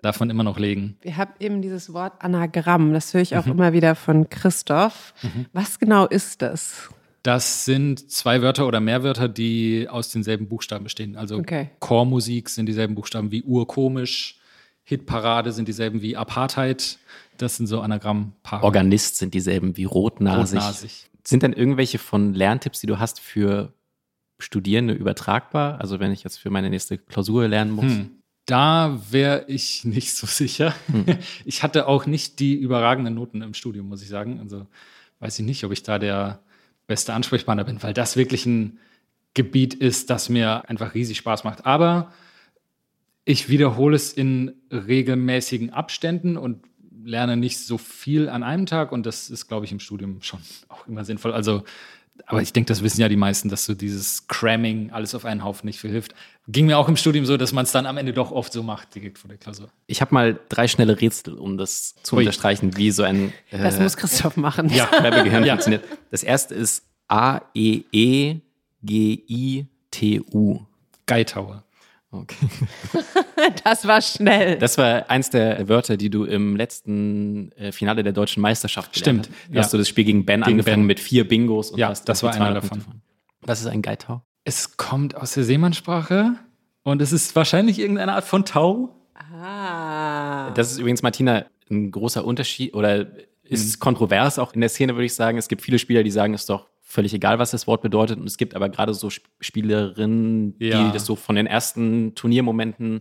darf man immer noch legen. Wir haben eben dieses Wort Anagramm. Das höre ich auch mhm. immer wieder von Christoph. Mhm. Was genau ist das? Das sind zwei Wörter oder mehr Wörter, die aus denselben Buchstaben bestehen. Also okay. Chormusik sind dieselben Buchstaben wie urkomisch. Hitparade sind dieselben wie Apartheid. Das sind so Anagrammpaare. Organist sind dieselben wie rotnasig. rotnasig. Sind denn irgendwelche von Lerntipps, die du hast, für Studierende übertragbar? Also wenn ich jetzt für meine nächste Klausur lernen muss? Hm. Da wäre ich nicht so sicher. Hm. Ich hatte auch nicht die überragenden Noten im Studium, muss ich sagen. Also weiß ich nicht, ob ich da der beste Ansprechpartner bin, weil das wirklich ein Gebiet ist, das mir einfach riesig Spaß macht. Aber ich wiederhole es in regelmäßigen Abständen und lerne nicht so viel an einem Tag. Und das ist, glaube ich, im Studium schon auch immer sinnvoll. Also, aber ich denke, das wissen ja die meisten, dass so dieses Cramming, alles auf einen Haufen, nicht viel hilft. Ging mir auch im Studium so, dass man es dann am Ende doch oft so macht, direkt vor der Klausur. Ich habe mal drei schnelle Rätsel, um das zu Ui. unterstreichen, wie so ein Äh, das muss Christoph machen. Ja, Scrabble-Gehirn ja. funktioniert. Das erste ist A E E G I T U. Geitaue. Okay. Das war schnell. Das war eins der Wörter, die du im letzten Finale der deutschen Meisterschaft gelernt hast. Stimmt. Da hast ja. du das Spiel gegen Ben gegen angefangen Ben. mit vier Bingos. Und ja, hast das war einer davon. davon. Was ist ein Geitau? Es kommt aus der Seemannssprache und es ist wahrscheinlich irgendeine Art von Tau. Ah. Das ist übrigens, Martina, ein großer Unterschied oder ist mhm. kontrovers auch in der Szene, würde ich sagen. Es gibt viele Spieler, die sagen, es ist doch völlig egal, was das Wort bedeutet. Und es gibt aber gerade so Spielerinnen, ja. die das so von den ersten Turniermomenten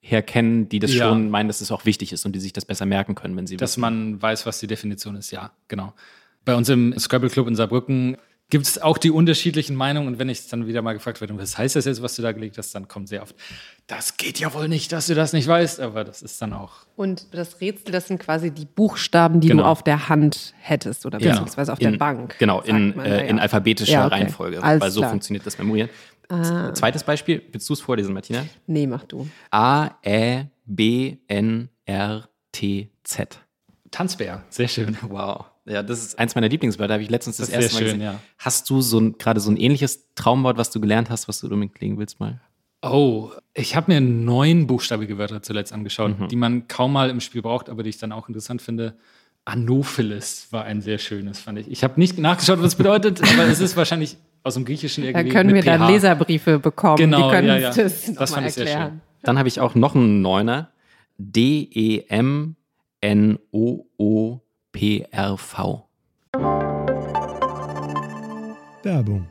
her kennen, die das ja. schon meinen, dass es auch wichtig ist und die sich das besser merken können, wenn sie Dass wissen. man weiß, was die Definition ist, ja, genau. Bei uns im Scrabble Club in Saarbrücken gibt es auch die unterschiedlichen Meinungen. Und wenn ich dann wieder mal gefragt werde, was heißt das jetzt, was du da gelegt hast, dann kommt sehr oft, das geht ja wohl nicht, dass du das nicht weißt. Aber das ist dann auch. Und das Rätsel, das sind quasi die Buchstaben, die genau. du auf der Hand hättest oder beziehungsweise ja. auf in, der Bank. Genau, in, man, äh, ja. in alphabetischer ja, okay. Reihenfolge. Alles weil so klar. funktioniert das Memorieren. Ah. Zweites Beispiel, willst du es vorlesen, Martina? Nee, mach du. A, Ä, B, N, R, T, Z. Tanzbär, sehr schön. Wow. Ja, das ist eins meiner Lieblingswörter, habe ich letztens das, das erste Mal schön, gesehen. Ja. Hast du so gerade so ein ähnliches Traumwort, was du gelernt hast, was du damit klingen willst mal? Oh, ich habe mir neun buchstabige Wörter zuletzt angeschaut, mhm. die man kaum mal im Spiel braucht, aber die ich dann auch interessant finde. Anopheles war ein sehr schönes, fand ich. Ich habe nicht nachgeschaut, was es bedeutet, aber es ist wahrscheinlich aus dem Griechischen irgendwie. Da können wir dann P H. Leserbriefe bekommen. Genau, die können ja, ja. das, das fand ich erklären. Sehr schön. Dann habe ich auch noch einen Neuner. D E M N O O P R V. Werbung.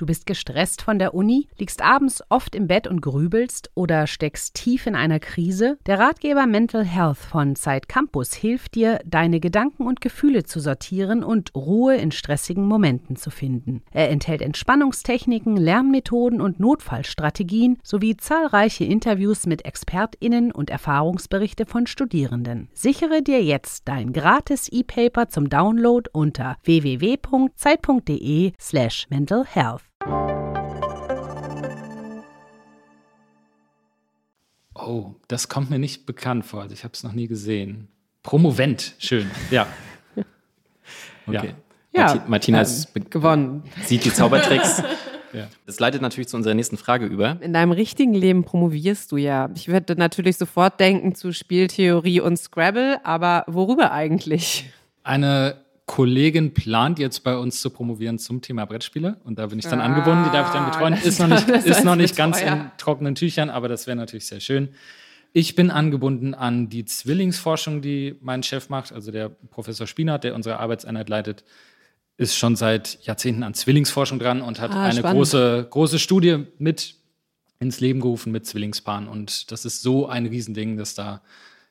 Du bist gestresst von der Uni, liegst abends oft im Bett und grübelst oder steckst tief in einer Krise? Der Ratgeber Mental Health von Zeit Campus hilft dir, deine Gedanken und Gefühle zu sortieren und Ruhe in stressigen Momenten zu finden. Er enthält Entspannungstechniken, Lernmethoden und Notfallstrategien sowie zahlreiche Interviews mit ExpertInnen und Erfahrungsberichte von Studierenden. Sichere dir jetzt dein gratis E-Paper zum Download unter w w w punkt zeit punkt d e slash mental health. Oh, das kommt mir nicht bekannt vor. Also ich habe es noch nie gesehen. Promovent, schön. Ja. Okay. Ja. ja. Martina ähm, ist be- gewonnen. Sieht die Zaubertricks. Ja. Das leitet natürlich zu unserer nächsten Frage über. In deinem richtigen Leben promovierst du ja. Ich würde natürlich sofort denken zu Spieltheorie und Scrabble, aber worüber eigentlich? Eine Kollegin plant jetzt bei uns zu promovieren zum Thema Brettspiele und da bin ich dann ah, angebunden, die darf ich dann betreuen. Ist noch nicht, ist noch nicht ganz in trockenen Tüchern, aber das wäre natürlich sehr schön. Ich bin angebunden an die Zwillingsforschung, die mein Chef macht, also der Professor Spinat, der unsere Arbeitseinheit leitet, ist schon seit Jahrzehnten an Zwillingsforschung dran und hat ah, eine große, große Studie mit ins Leben gerufen mit Zwillingspaaren und das ist so ein Riesending, dass da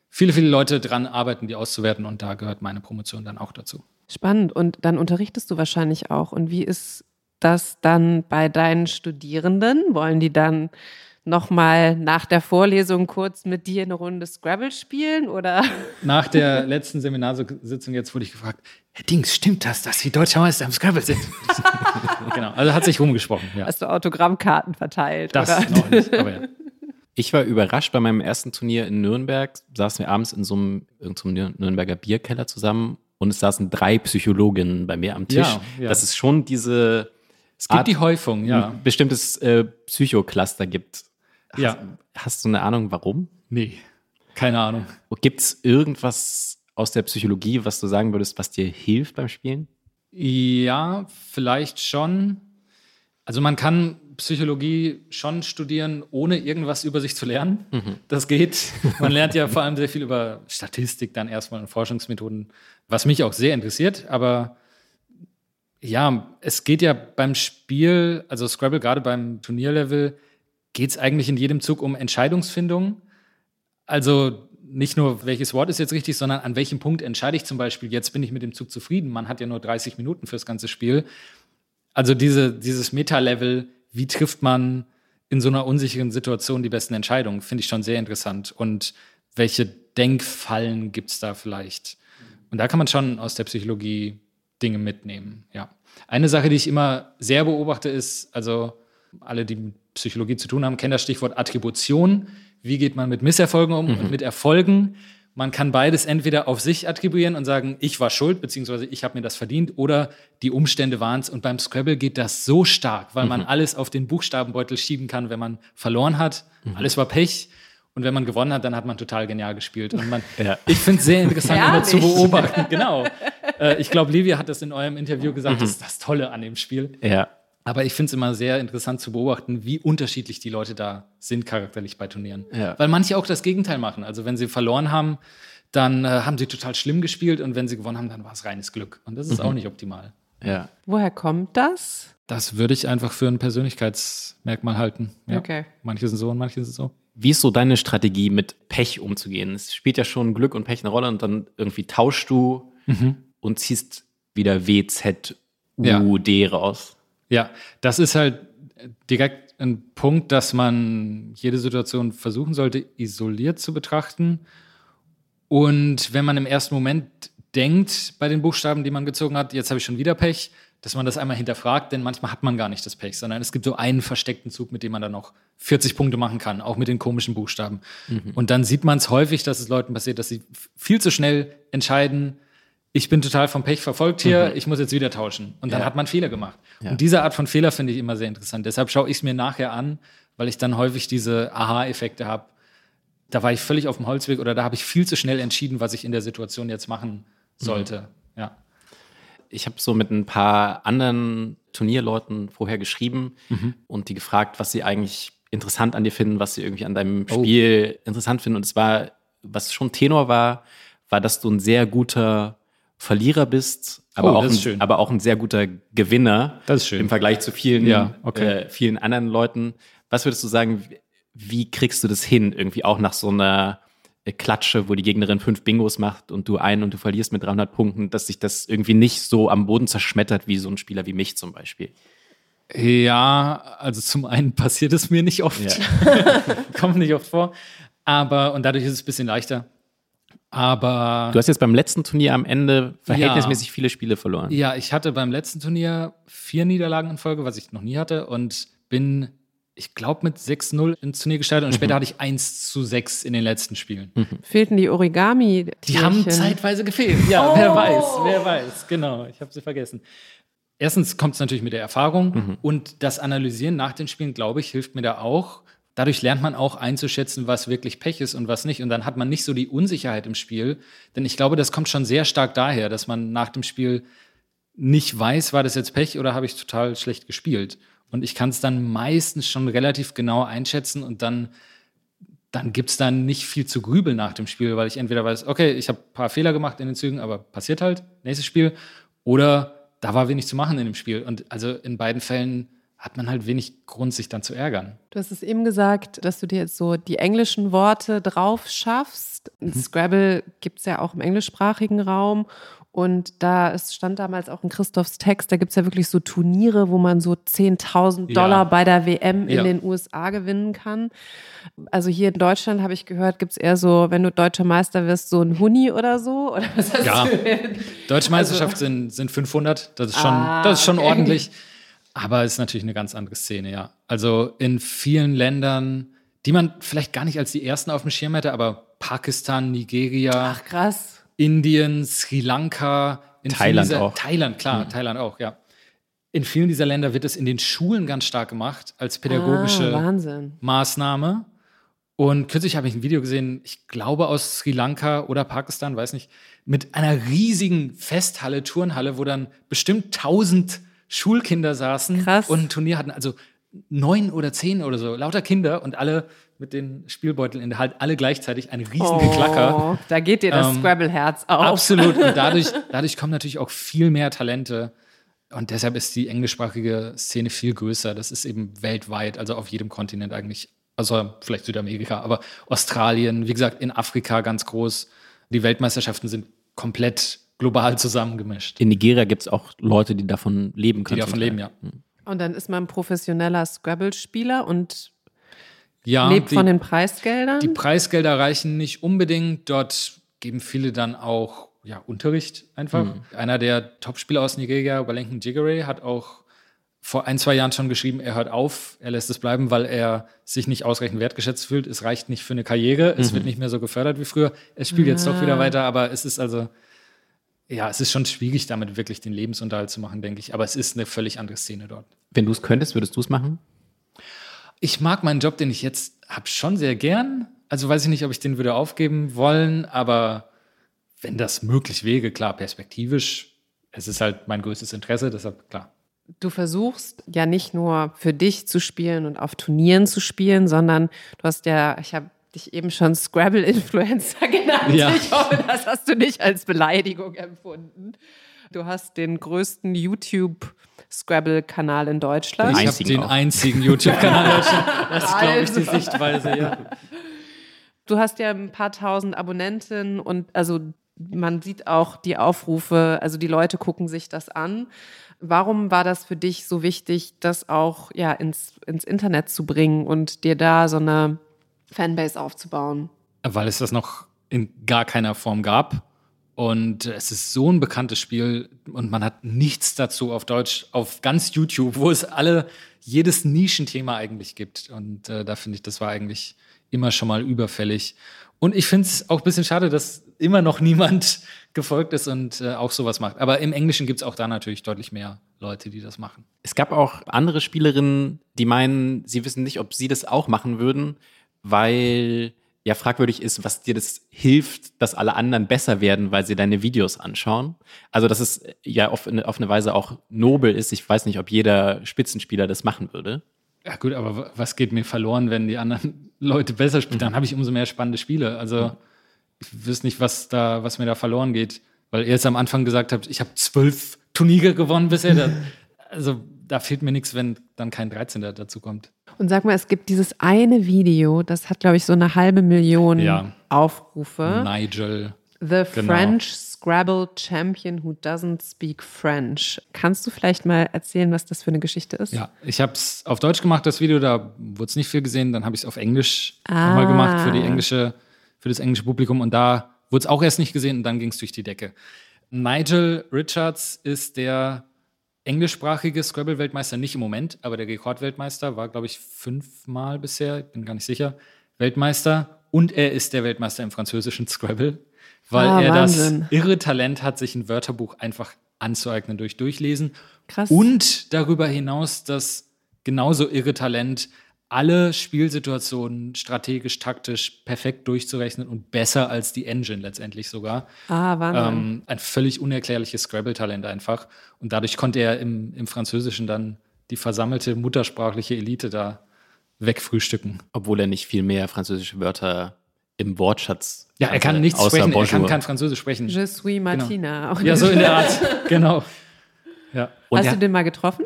viele, viele Leute dran arbeiten, die auszuwerten und da gehört meine Promotion dann auch dazu. Spannend. Und dann unterrichtest du wahrscheinlich auch. Und wie ist das dann bei deinen Studierenden? Wollen die dann nochmal nach der Vorlesung kurz mit dir eine Runde Scrabble spielen? Oder? Nach der letzten Seminarsitzung jetzt wurde ich gefragt, Herr Dings, stimmt das, dass Sie Deutscher Meister am Scrabble sind? Genau, also hat sich rumgesprochen. Ja. Hast du Autogrammkarten verteilt? Das oder? Noch nicht, aber ja. Ich war überrascht, bei meinem ersten Turnier in Nürnberg saßen wir abends in so einem, in so einem Nürnberger Bierkeller zusammen und es saßen drei Psychologinnen bei mir am Tisch. Ja, ja. Das ist schon diese es gibt Art, die Häufung, ja. Ein bestimmtes äh, Psychocluster gibt. Hast, ja. Hast du eine Ahnung, warum? Nee, keine Ahnung. Gibt es irgendwas aus der Psychologie, was du sagen würdest, was dir hilft beim Spielen? Ja, vielleicht schon. Also man kann Psychologie schon studieren, ohne irgendwas über sich zu lernen. Mhm. Das geht. Man lernt ja vor allem sehr viel über Statistik dann erstmal und Forschungsmethoden, was mich auch sehr interessiert. Aber ja, es geht ja beim Spiel, also Scrabble, gerade beim Turnierlevel, geht es eigentlich in jedem Zug um Entscheidungsfindung. Also nicht nur, welches Wort ist jetzt richtig, sondern an welchem Punkt entscheide ich zum Beispiel, jetzt bin ich mit dem Zug zufrieden. Man hat ja nur dreißig Minuten fürs ganze Spiel. Also diese, dieses Meta-Level, wie trifft man in so einer unsicheren Situation die besten Entscheidungen? Finde ich schon sehr interessant. Und welche Denkfallen gibt es da vielleicht? Und da kann man schon aus der Psychologie Dinge mitnehmen, ja. Eine Sache, die ich immer sehr beobachte, ist, also alle, die mit Psychologie zu tun haben, kennen das Stichwort Attribution. Wie geht man mit Misserfolgen um mhm. und mit Erfolgen? Man kann beides entweder auf sich attribuieren und sagen, ich war schuld, beziehungsweise ich habe mir das verdient, oder die Umstände waren es. Und beim Scrabble geht das so stark, weil mhm. man alles auf den Buchstabenbeutel schieben kann, wenn man verloren hat. Mhm. Alles war Pech. Und wenn man gewonnen hat, dann hat man total genial gespielt. Und man, ja. Ich finde es sehr interessant, immer zu beobachten. Genau. Äh, ich glaube, Livia hat das in eurem Interview gesagt, mhm. das ist das Tolle an dem Spiel. Ja. Aber ich finde es immer sehr interessant zu beobachten, wie unterschiedlich die Leute da sind charakterlich bei Turnieren. Ja. Weil manche auch das Gegenteil machen. Also wenn sie verloren haben, dann äh, haben sie total schlimm gespielt. Und wenn sie gewonnen haben, dann war es reines Glück. Und das ist mhm. auch nicht optimal. Ja. Woher kommt das? Das würde ich einfach für ein Persönlichkeitsmerkmal halten. Ja. Okay. Manche sind so und manche sind so. Wie ist so deine Strategie, mit Pech umzugehen? Es spielt ja schon Glück und Pech eine Rolle. Und dann irgendwie tauschst du mhm. und ziehst wieder W, Z, U, D raus. Ja, das ist halt direkt ein Punkt, dass man jede Situation versuchen sollte, isoliert zu betrachten. Und wenn man im ersten Moment denkt, bei den Buchstaben, die man gezogen hat, jetzt habe ich schon wieder Pech, dass man das einmal hinterfragt, denn manchmal hat man gar nicht das Pech, sondern es gibt so einen versteckten Zug, mit dem man dann noch vierzig Punkte machen kann, auch mit den komischen Buchstaben. Mhm. Und dann sieht man es häufig, dass es Leuten passiert, dass sie viel zu schnell entscheiden, ich bin total vom Pech verfolgt hier, mhm. ich muss jetzt wieder tauschen. Und dann ja. hat man Fehler gemacht. Ja. Und diese Art von Fehler finde ich immer sehr interessant. Deshalb schaue ich es mir nachher an, weil ich dann häufig diese Aha-Effekte habe. Da war ich völlig auf dem Holzweg oder da habe ich viel zu schnell entschieden, was ich in der Situation jetzt machen sollte. Mhm. Ja. Ich habe so mit ein paar anderen Turnierleuten vorher geschrieben mhm. und die gefragt, was sie eigentlich interessant an dir finden, was sie irgendwie an deinem oh. Spiel interessant finden. Und es war, was schon Tenor war, war, dass du ein sehr guter Verlierer bist, aber, oh, auch, ein, aber auch ein sehr guter Gewinner. Das ist schön. Im Vergleich zu vielen, ja, okay. äh, vielen anderen Leuten. Was würdest du sagen, wie kriegst du das hin? Irgendwie auch nach so einer Klatsche, wo die Gegnerin fünf Bingos macht und du einen und du verlierst mit dreihundert Punkten, dass sich das irgendwie nicht so am Boden zerschmettert wie so ein Spieler wie mich zum Beispiel. Ja, also zum einen passiert es mir nicht oft. Ja. Kommt nicht oft vor. Aber, und dadurch ist es ein bisschen leichter. Aber du hast jetzt beim letzten Turnier am Ende verhältnismäßig ja, viele Spiele verloren. Ja, ich hatte beim letzten Turnier vier Niederlagen in Folge, was ich noch nie hatte und bin, ich glaube, mit sechs null ins Turnier gestartet und mhm. später hatte ich eins zu sechs in den letzten Spielen. Mhm. Fehlten die Origami-Tierchen? Die haben zeitweise gefehlt. Ja, oh. wer weiß, wer weiß. Genau, ich habe sie vergessen. Erstens kommt es natürlich mit der Erfahrung mhm. und das Analysieren nach den Spielen, glaube ich, hilft mir da auch. Dadurch lernt man auch einzuschätzen, was wirklich Pech ist und was nicht. Und dann hat man nicht so die Unsicherheit im Spiel. Denn ich glaube, das kommt schon sehr stark daher, dass man nach dem Spiel nicht weiß, war das jetzt Pech oder habe ich total schlecht gespielt. Und ich kann es dann meistens schon relativ genau einschätzen. Und dann, dann gibt es da nicht viel zu grübeln nach dem Spiel, weil ich entweder weiß, okay, ich habe ein paar Fehler gemacht in den Zügen, aber passiert halt, nächstes Spiel. Oder da war wenig zu machen in dem Spiel. Und also in beiden Fällen hat man halt wenig Grund, sich dann zu ärgern. Du hast es eben gesagt, dass du dir jetzt so die englischen Worte drauf schaffst. Mhm. Scrabble gibt es ja auch im englischsprachigen Raum. Und da es stand damals auch in Christophs Text, da gibt es ja wirklich so Turniere, wo man so zehntausend Dollar ja. bei der W M in ja. den U S A gewinnen kann. Also hier in Deutschland, habe ich gehört, gibt es eher so, wenn du deutscher Meister wirst, so ein Huni oder so. Oder was hast ja. du denn? Deutsche Meisterschaft also, sind, sind fünfhundert, das ist schon, ah, das ist schon okay. ordentlich. Aber es ist natürlich eine ganz andere Szene, ja. Also in vielen Ländern, die man vielleicht gar nicht als die ersten auf dem Schirm hätte, aber Pakistan, Nigeria, ach, krass. Indien, Sri Lanka, in Thailand dieser, auch. Thailand, klar, mhm. Thailand auch, ja. In vielen dieser Länder wird es in den Schulen ganz stark gemacht als pädagogische ah, Maßnahme. Und kürzlich habe ich ein Video gesehen, ich glaube aus Sri Lanka oder Pakistan, weiß nicht, mit einer riesigen Festhalle, Turnhalle, wo dann bestimmt tausend Schulkinder saßen krass. Und ein Turnier hatten, also neun oder zehn oder so, lauter Kinder und alle mit den Spielbeuteln in der Hand, alle gleichzeitig ein Riesengeklacker. Oh, da geht dir das ähm, Scrabble-Herz auf. Absolut. Und dadurch, dadurch kommen natürlich auch viel mehr Talente. Und deshalb ist die englischsprachige Szene viel größer. Das ist eben weltweit, also auf jedem Kontinent eigentlich. Also vielleicht Südamerika, aber Australien, wie gesagt, in Afrika ganz groß. Die Weltmeisterschaften sind komplett global zusammengemischt. In Nigeria gibt es auch Leute, die davon leben können. Die davon leben, ja. Und dann ist man professioneller Scrabble-Spieler und ja, lebt die, von den Preisgeldern? Die Preisgelder reichen nicht unbedingt. Dort geben viele dann auch ja, Unterricht einfach. Mhm. Einer der Topspieler aus Nigeria, Wellington Jigarey, hat auch vor ein, zwei Jahren schon geschrieben, er hört auf, er lässt es bleiben, weil er sich nicht ausreichend wertgeschätzt fühlt. Es reicht nicht für eine Karriere, mhm. es wird nicht mehr so gefördert wie früher. Er spielt ja. jetzt doch wieder weiter, aber es ist also... Ja, es ist schon schwierig, damit wirklich den Lebensunterhalt zu machen, denke ich. Aber es ist eine völlig andere Szene dort. Wenn du es könntest, würdest du es machen? Ich mag meinen Job, den ich jetzt habe, schon sehr gern. Also weiß ich nicht, ob ich den würde aufgeben wollen. Aber wenn das möglich wäre, klar, perspektivisch. Es ist halt mein größtes Interesse, deshalb klar. Du versuchst ja nicht nur für dich zu spielen und auf Turnieren zu spielen, sondern du hast ja, ich habe dich eben schon Scrabble-Influencer genannt. Ja. Ich hoffe, das hast du nicht als Beleidigung empfunden. Du hast den größten YouTube-Scrabble-Kanal in Deutschland. Den ich habe den auch. einzigen YouTube-Kanal in Deutschland. Das ist, glaube ich, die Sichtweise, ja. Du hast ja ein paar tausend Abonnenten und also man sieht auch die Aufrufe, also die Leute gucken sich das an. Warum war das für dich so wichtig, das auch ja, ins, ins Internet zu bringen und dir da so eine Fanbase aufzubauen? Weil es das noch in gar keiner Form gab Und es ist so ein bekanntes Spiel und man hat nichts dazu auf Deutsch, auf ganz YouTube, wo es alle, jedes Nischenthema eigentlich gibt. Und äh, da finde ich, das war eigentlich immer schon mal überfällig. Und ich finde es auch ein bisschen schade, dass immer noch niemand gefolgt ist und äh, auch sowas macht. Aber im Englischen gibt es auch da natürlich deutlich mehr Leute, die das machen. Es gab auch andere Spielerinnen, die meinen, sie wissen nicht, ob sie das auch machen würden, weil ja fragwürdig ist, was dir das hilft, dass alle anderen besser werden, weil sie deine Videos anschauen. Also dass es ja auf eine, auf eine Weise auch nobel ist. Ich weiß nicht, ob jeder Spitzenspieler das machen würde. Ja gut, aber was geht mir verloren, wenn die anderen Leute besser spielen? Dann habe ich umso mehr spannende Spiele. Also ich wüsste nicht, was da, was mir da verloren geht. Weil ihr jetzt am Anfang gesagt habt, ich habe zwölf Turniere gewonnen bisher. Da, also da fehlt mir nichts, wenn dann kein dreizehnter dazu kommt. Und sag mal, es gibt dieses eine Video, das hat, glaube ich, so eine halbe Million ja. Aufrufe. Nigel. The genau. French Scrabble Champion who doesn't speak French. Kannst du vielleicht mal erzählen, was das für eine Geschichte ist? Ja, ich habe es auf Deutsch gemacht, das Video, da wurde es nicht viel gesehen. Dann habe ich es auf Englisch ah. nochmal gemacht für, die englische, für das englische Publikum. Und da wurde es auch erst nicht gesehen und dann ging es durch die Decke. Nigel Richards ist der englischsprachige Scrabble-Weltmeister, nicht im Moment, aber der Rekordweltmeister war, glaube ich, fünfmal bisher, ich bin gar nicht sicher, Weltmeister. Und er ist der Weltmeister im französischen Scrabble. Weil ah, er Wahnsinn. das irre Talent hat, sich ein Wörterbuch einfach anzueignen durch Durchlesen. Krass. Und darüber hinaus das genauso irre Talent, alle Spielsituationen strategisch, taktisch perfekt durchzurechnen und besser als die Engine letztendlich sogar. Ah, Wahnsinn. Ähm, ein völlig unerklärliches Scrabble-Talent einfach. Und dadurch konnte er im, im Französischen dann die versammelte muttersprachliche Elite da wegfrühstücken. Obwohl er nicht viel mehr französische Wörter im Wortschatz. Ja, er kann nichts sprechen, Bonjour. Er kann kein Französisch sprechen. Je suis Martina. Genau. Ja, so in der Art, genau. Ja. Hast ja. du den mal getroffen?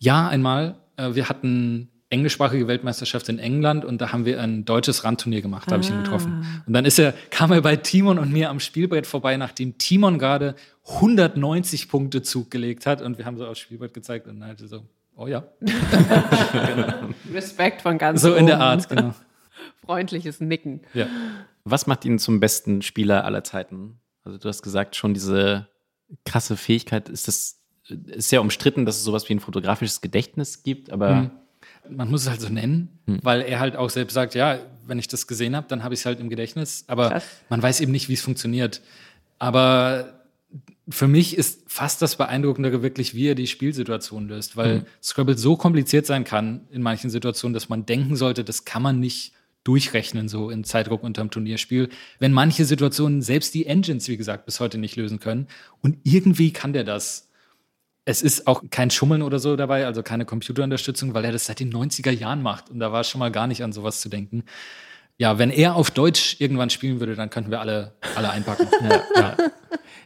Ja, einmal. Wir hatten englischsprachige Weltmeisterschaft in England und da haben wir ein deutsches Randturnier gemacht, da ah. habe ich ihn getroffen. Und dann ist er, kam er bei Timon und mir am Spielbrett vorbei, nachdem Timon gerade hundertneunzig Punkte Zug gelegt hat und wir haben so aufs Spielbrett gezeigt und dann halt so, oh ja. Genau. Respekt von ganz oben. So in der Art, genau. Freundliches Nicken. Ja. Was macht ihn zum besten Spieler aller Zeiten? Also du hast gesagt, schon diese krasse Fähigkeit, ist das ist sehr umstritten, dass es sowas wie ein fotografisches Gedächtnis gibt, aber hm. man muss es halt so nennen, hm. weil er halt auch selbst sagt, ja, wenn ich das gesehen habe, dann habe ich es halt im Gedächtnis, aber Krass. man weiß eben nicht, wie es funktioniert. Aber für mich ist fast das Beeindruckendere wirklich, wie er die Spielsituation löst, weil hm. Scrabble so kompliziert sein kann in manchen Situationen, dass man denken sollte, das kann man nicht durchrechnen, so im Zeitdruck unterm Turnierspiel, wenn manche Situationen selbst die Engines, wie gesagt, bis heute nicht lösen können. Und irgendwie kann der das. Es ist auch kein Schummeln oder so dabei, also keine Computerunterstützung, weil er das seit den neunziger Jahren macht. Und da war schon mal gar nicht an sowas zu denken. Ja, wenn er auf Deutsch irgendwann spielen würde, dann könnten wir alle, alle einpacken. Ja, ja.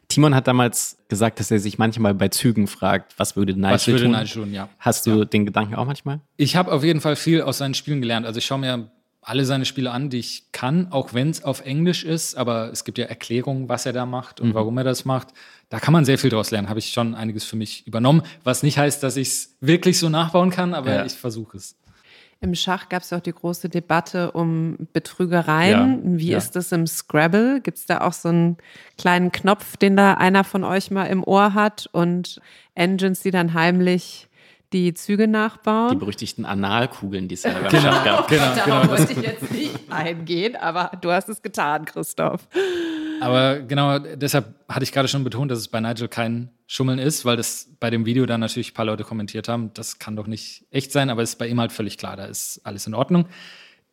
Timon hat damals gesagt, dass er sich manchmal bei Zügen fragt, was würde Nigel was würde tun? Nigel tun, ja. Hast du ja. den Gedanken auch manchmal? Ich habe auf jeden Fall viel aus seinen Spielen gelernt. Also ich schaue mir alle seine Spiele an, die ich kann, auch wenn es auf Englisch ist, aber es gibt ja Erklärungen, was er da macht und mhm. warum er das macht. Da kann man sehr viel draus lernen, habe ich schon einiges für mich übernommen, was nicht heißt, dass ich es wirklich so nachbauen kann, aber ja. ich versuche es. Im Schach gab es ja auch die große Debatte um Betrügereien. Ja. Wie ja. ist das im Scrabble? Gibt es da auch so einen kleinen Knopf, den da einer von euch mal im Ohr hat und Engines, die dann heimlich die Züge nachbauen. Die berüchtigten Analkugeln, die es ja beim genau, Schach gab. Genau, Darauf genau. wollte ich jetzt nicht eingehen, aber du hast es getan, Christoph. Aber genau deshalb hatte ich gerade schon betont, dass es bei Nigel kein Schummeln ist, weil das bei dem Video dann natürlich ein paar Leute kommentiert haben, das kann doch nicht echt sein, aber es ist bei ihm halt völlig klar, da ist alles in Ordnung.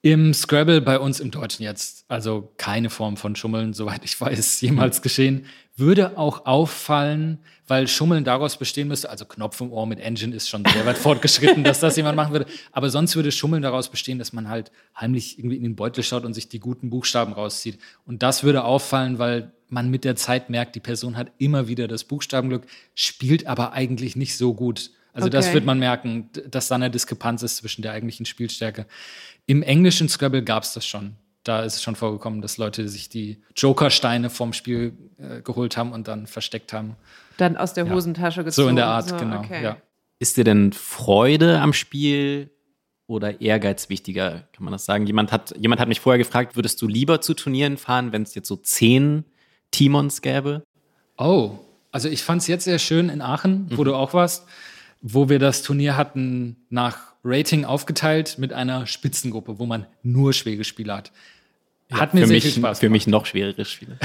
Im Scrabble bei uns im Deutschen jetzt, also keine Form von Schummeln, soweit ich weiß, jemals geschehen, würde auch auffallen, weil Schummeln daraus bestehen müsste, also Knopf im Ohr mit Engine ist schon sehr weit fortgeschritten, dass das jemand machen würde, aber sonst würde Schummeln daraus bestehen, dass man halt heimlich irgendwie in den Beutel schaut und sich die guten Buchstaben rauszieht. Und das würde auffallen, weil man mit der Zeit merkt, die Person hat immer wieder das Buchstabenglück, spielt aber eigentlich nicht so gut. Also okay. das wird man merken, dass da eine Diskrepanz ist zwischen der eigentlichen Spielstärke. Im englischen Scrabble gab es das schon. Da ist es schon vorgekommen, dass Leute sich die Jokersteine vom Spiel äh, geholt haben und dann versteckt haben. Dann aus der Hosentasche ja. gezogen. So in der Art, so, genau. Okay. Ja. Ist dir denn Freude am Spiel oder Ehrgeiz wichtiger, kann man das sagen? Jemand hat, jemand hat mich vorher gefragt, würdest du lieber zu Turnieren fahren, wenn es jetzt so zehn Timons gäbe? Oh, also ich fand es jetzt sehr schön in Aachen, wo mhm. du auch warst, wo wir das Turnier hatten nach Rating aufgeteilt mit einer Spitzengruppe, wo man nur schwere Spiele hat. Hat ja, mir sehr mich, viel Spaß gemacht. Für mich noch schwerere Spiele.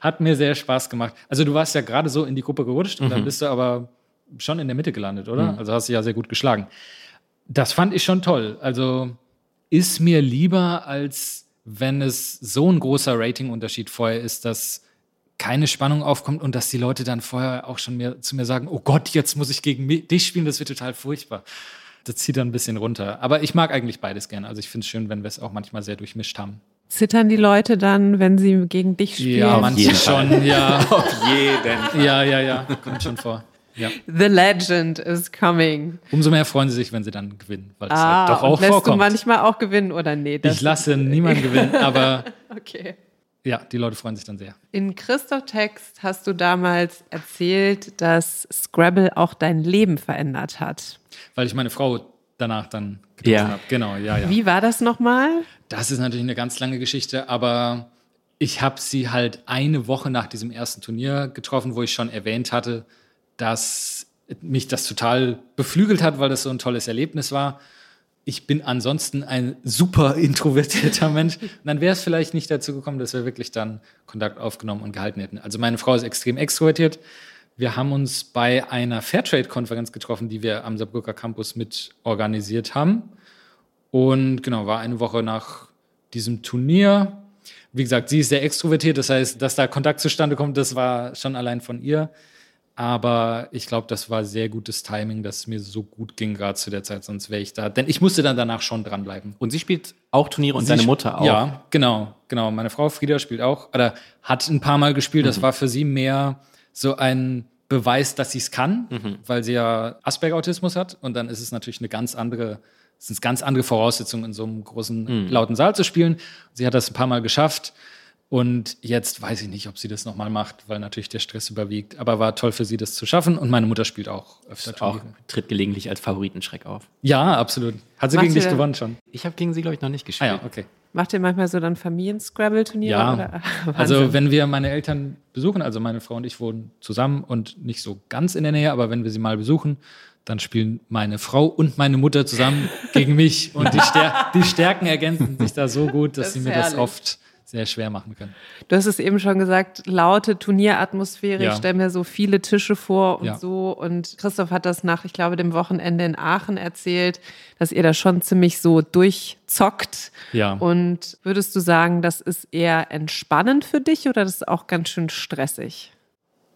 Hat mir sehr Spaß gemacht. Also du warst ja gerade so in die Gruppe gerutscht mhm. und dann bist du aber schon in der Mitte gelandet, oder? Mhm. Also hast du ja sehr gut geschlagen. Das fand ich schon toll. Also ist mir lieber, als wenn es so ein großer Ratingunterschied vorher ist, dass keine Spannung aufkommt und dass die Leute dann vorher auch schon mir, zu mir sagen, oh Gott, jetzt muss ich gegen dich spielen, das wird total furchtbar. Das zieht dann ein bisschen runter. Aber ich mag eigentlich beides gerne. Also ich finde es schön, wenn wir es auch manchmal sehr durchmischt haben. Zittern die Leute dann, wenn sie gegen dich spielen? Ja, manche schon, ja. Auf jeden Fall. Ja, ja, ja, kommt schon vor. Ja. The legend is coming. Umso mehr freuen sie sich, wenn sie dann gewinnen, weil es ah, halt doch auch lässt vorkommt. Lässt du manchmal auch gewinnen oder nee? Das ich lasse niemanden gewinnen, aber okay. Ja, die Leute freuen sich dann sehr. In Christoph-Text hast du damals erzählt, dass Scrabble auch dein Leben verändert hat. Weil ich meine Frau danach dann getroffen ja. habe. Genau, ja, ja. Wie war das nochmal? Das ist natürlich eine ganz lange Geschichte, aber ich habe sie halt eine Woche nach diesem ersten Turnier getroffen, wo ich schon erwähnt hatte, dass mich das total beflügelt hat, weil das so ein tolles Erlebnis war. Ich bin ansonsten ein super introvertierter Mensch. Und dann wäre es vielleicht nicht dazu gekommen, dass wir wirklich dann Kontakt aufgenommen und gehalten hätten. Also meine Frau ist extrem extrovertiert. Wir haben uns bei einer Fairtrade-Konferenz getroffen, die wir am Saarbrücker Campus mit organisiert haben. Und genau, war eine Woche nach diesem Turnier. Wie gesagt, sie ist sehr extrovertiert. Das heißt, dass da Kontakt zustande kommt, das war schon allein von ihr. Aber ich glaube, das war sehr gutes Timing, dass es mir so gut ging gerade zu der Zeit, sonst wäre ich da. Denn ich musste dann danach schon dranbleiben. Und sie spielt auch Turniere und sie deine Mutter auch. Ja, genau, genau. Meine Frau Frieda spielt auch, oder hat ein paar Mal gespielt. Das mhm. war für sie mehr so ein Beweis, dass sie es kann, mhm. weil sie ja Asperger-Autismus hat. Und dann ist es natürlich eine ganz andere, sind ganz andere Voraussetzungen, in so einem großen, mhm. lauten Saal zu spielen. Sie hat das ein paar Mal geschafft. Und jetzt weiß ich nicht, ob sie das nochmal macht, weil natürlich der Stress überwiegt. Aber war toll für sie, das zu schaffen. Und meine Mutter spielt auch öfter Turniere. Tritt gelegentlich als Favoritenschreck auf. Ja, absolut. Hat sie Macht gegen dich gewonnen schon? Ich habe gegen sie, glaube ich, noch nicht gespielt. Ah ja, okay. Macht ihr manchmal so dann Familien-Scrabble-Turniere? Ja, oder? Also wenn wir meine Eltern besuchen, also meine Frau und ich wohnen zusammen und nicht so ganz in der Nähe, aber wenn wir sie mal besuchen, dann spielen meine Frau und meine Mutter zusammen gegen mich. Und die, Stär- die Stärken ergänzen sich da so gut, dass das sie mir herrlich. das oft... sehr schwer machen können. Du hast es eben schon gesagt, laute Turnieratmosphäre. Ja. Ich stelle mir so viele Tische vor und ja. so. Und Christoph hat das nach, ich glaube, dem Wochenende in Aachen erzählt, dass ihr da schon ziemlich so durchzockt. Ja. Und würdest du sagen, das ist eher entspannend für dich oder das ist auch ganz schön stressig?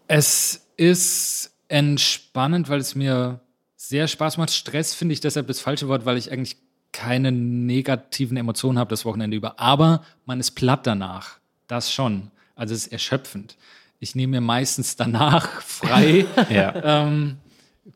Es ist entspannend, weil es mir sehr Spaß macht. Stress finde ich deshalb das falsche Wort, weil ich eigentlich keine negativen Emotionen habe das Wochenende über, aber man ist platt danach, das schon. Also es ist erschöpfend. Ich nehme mir meistens danach frei, ja. ähm,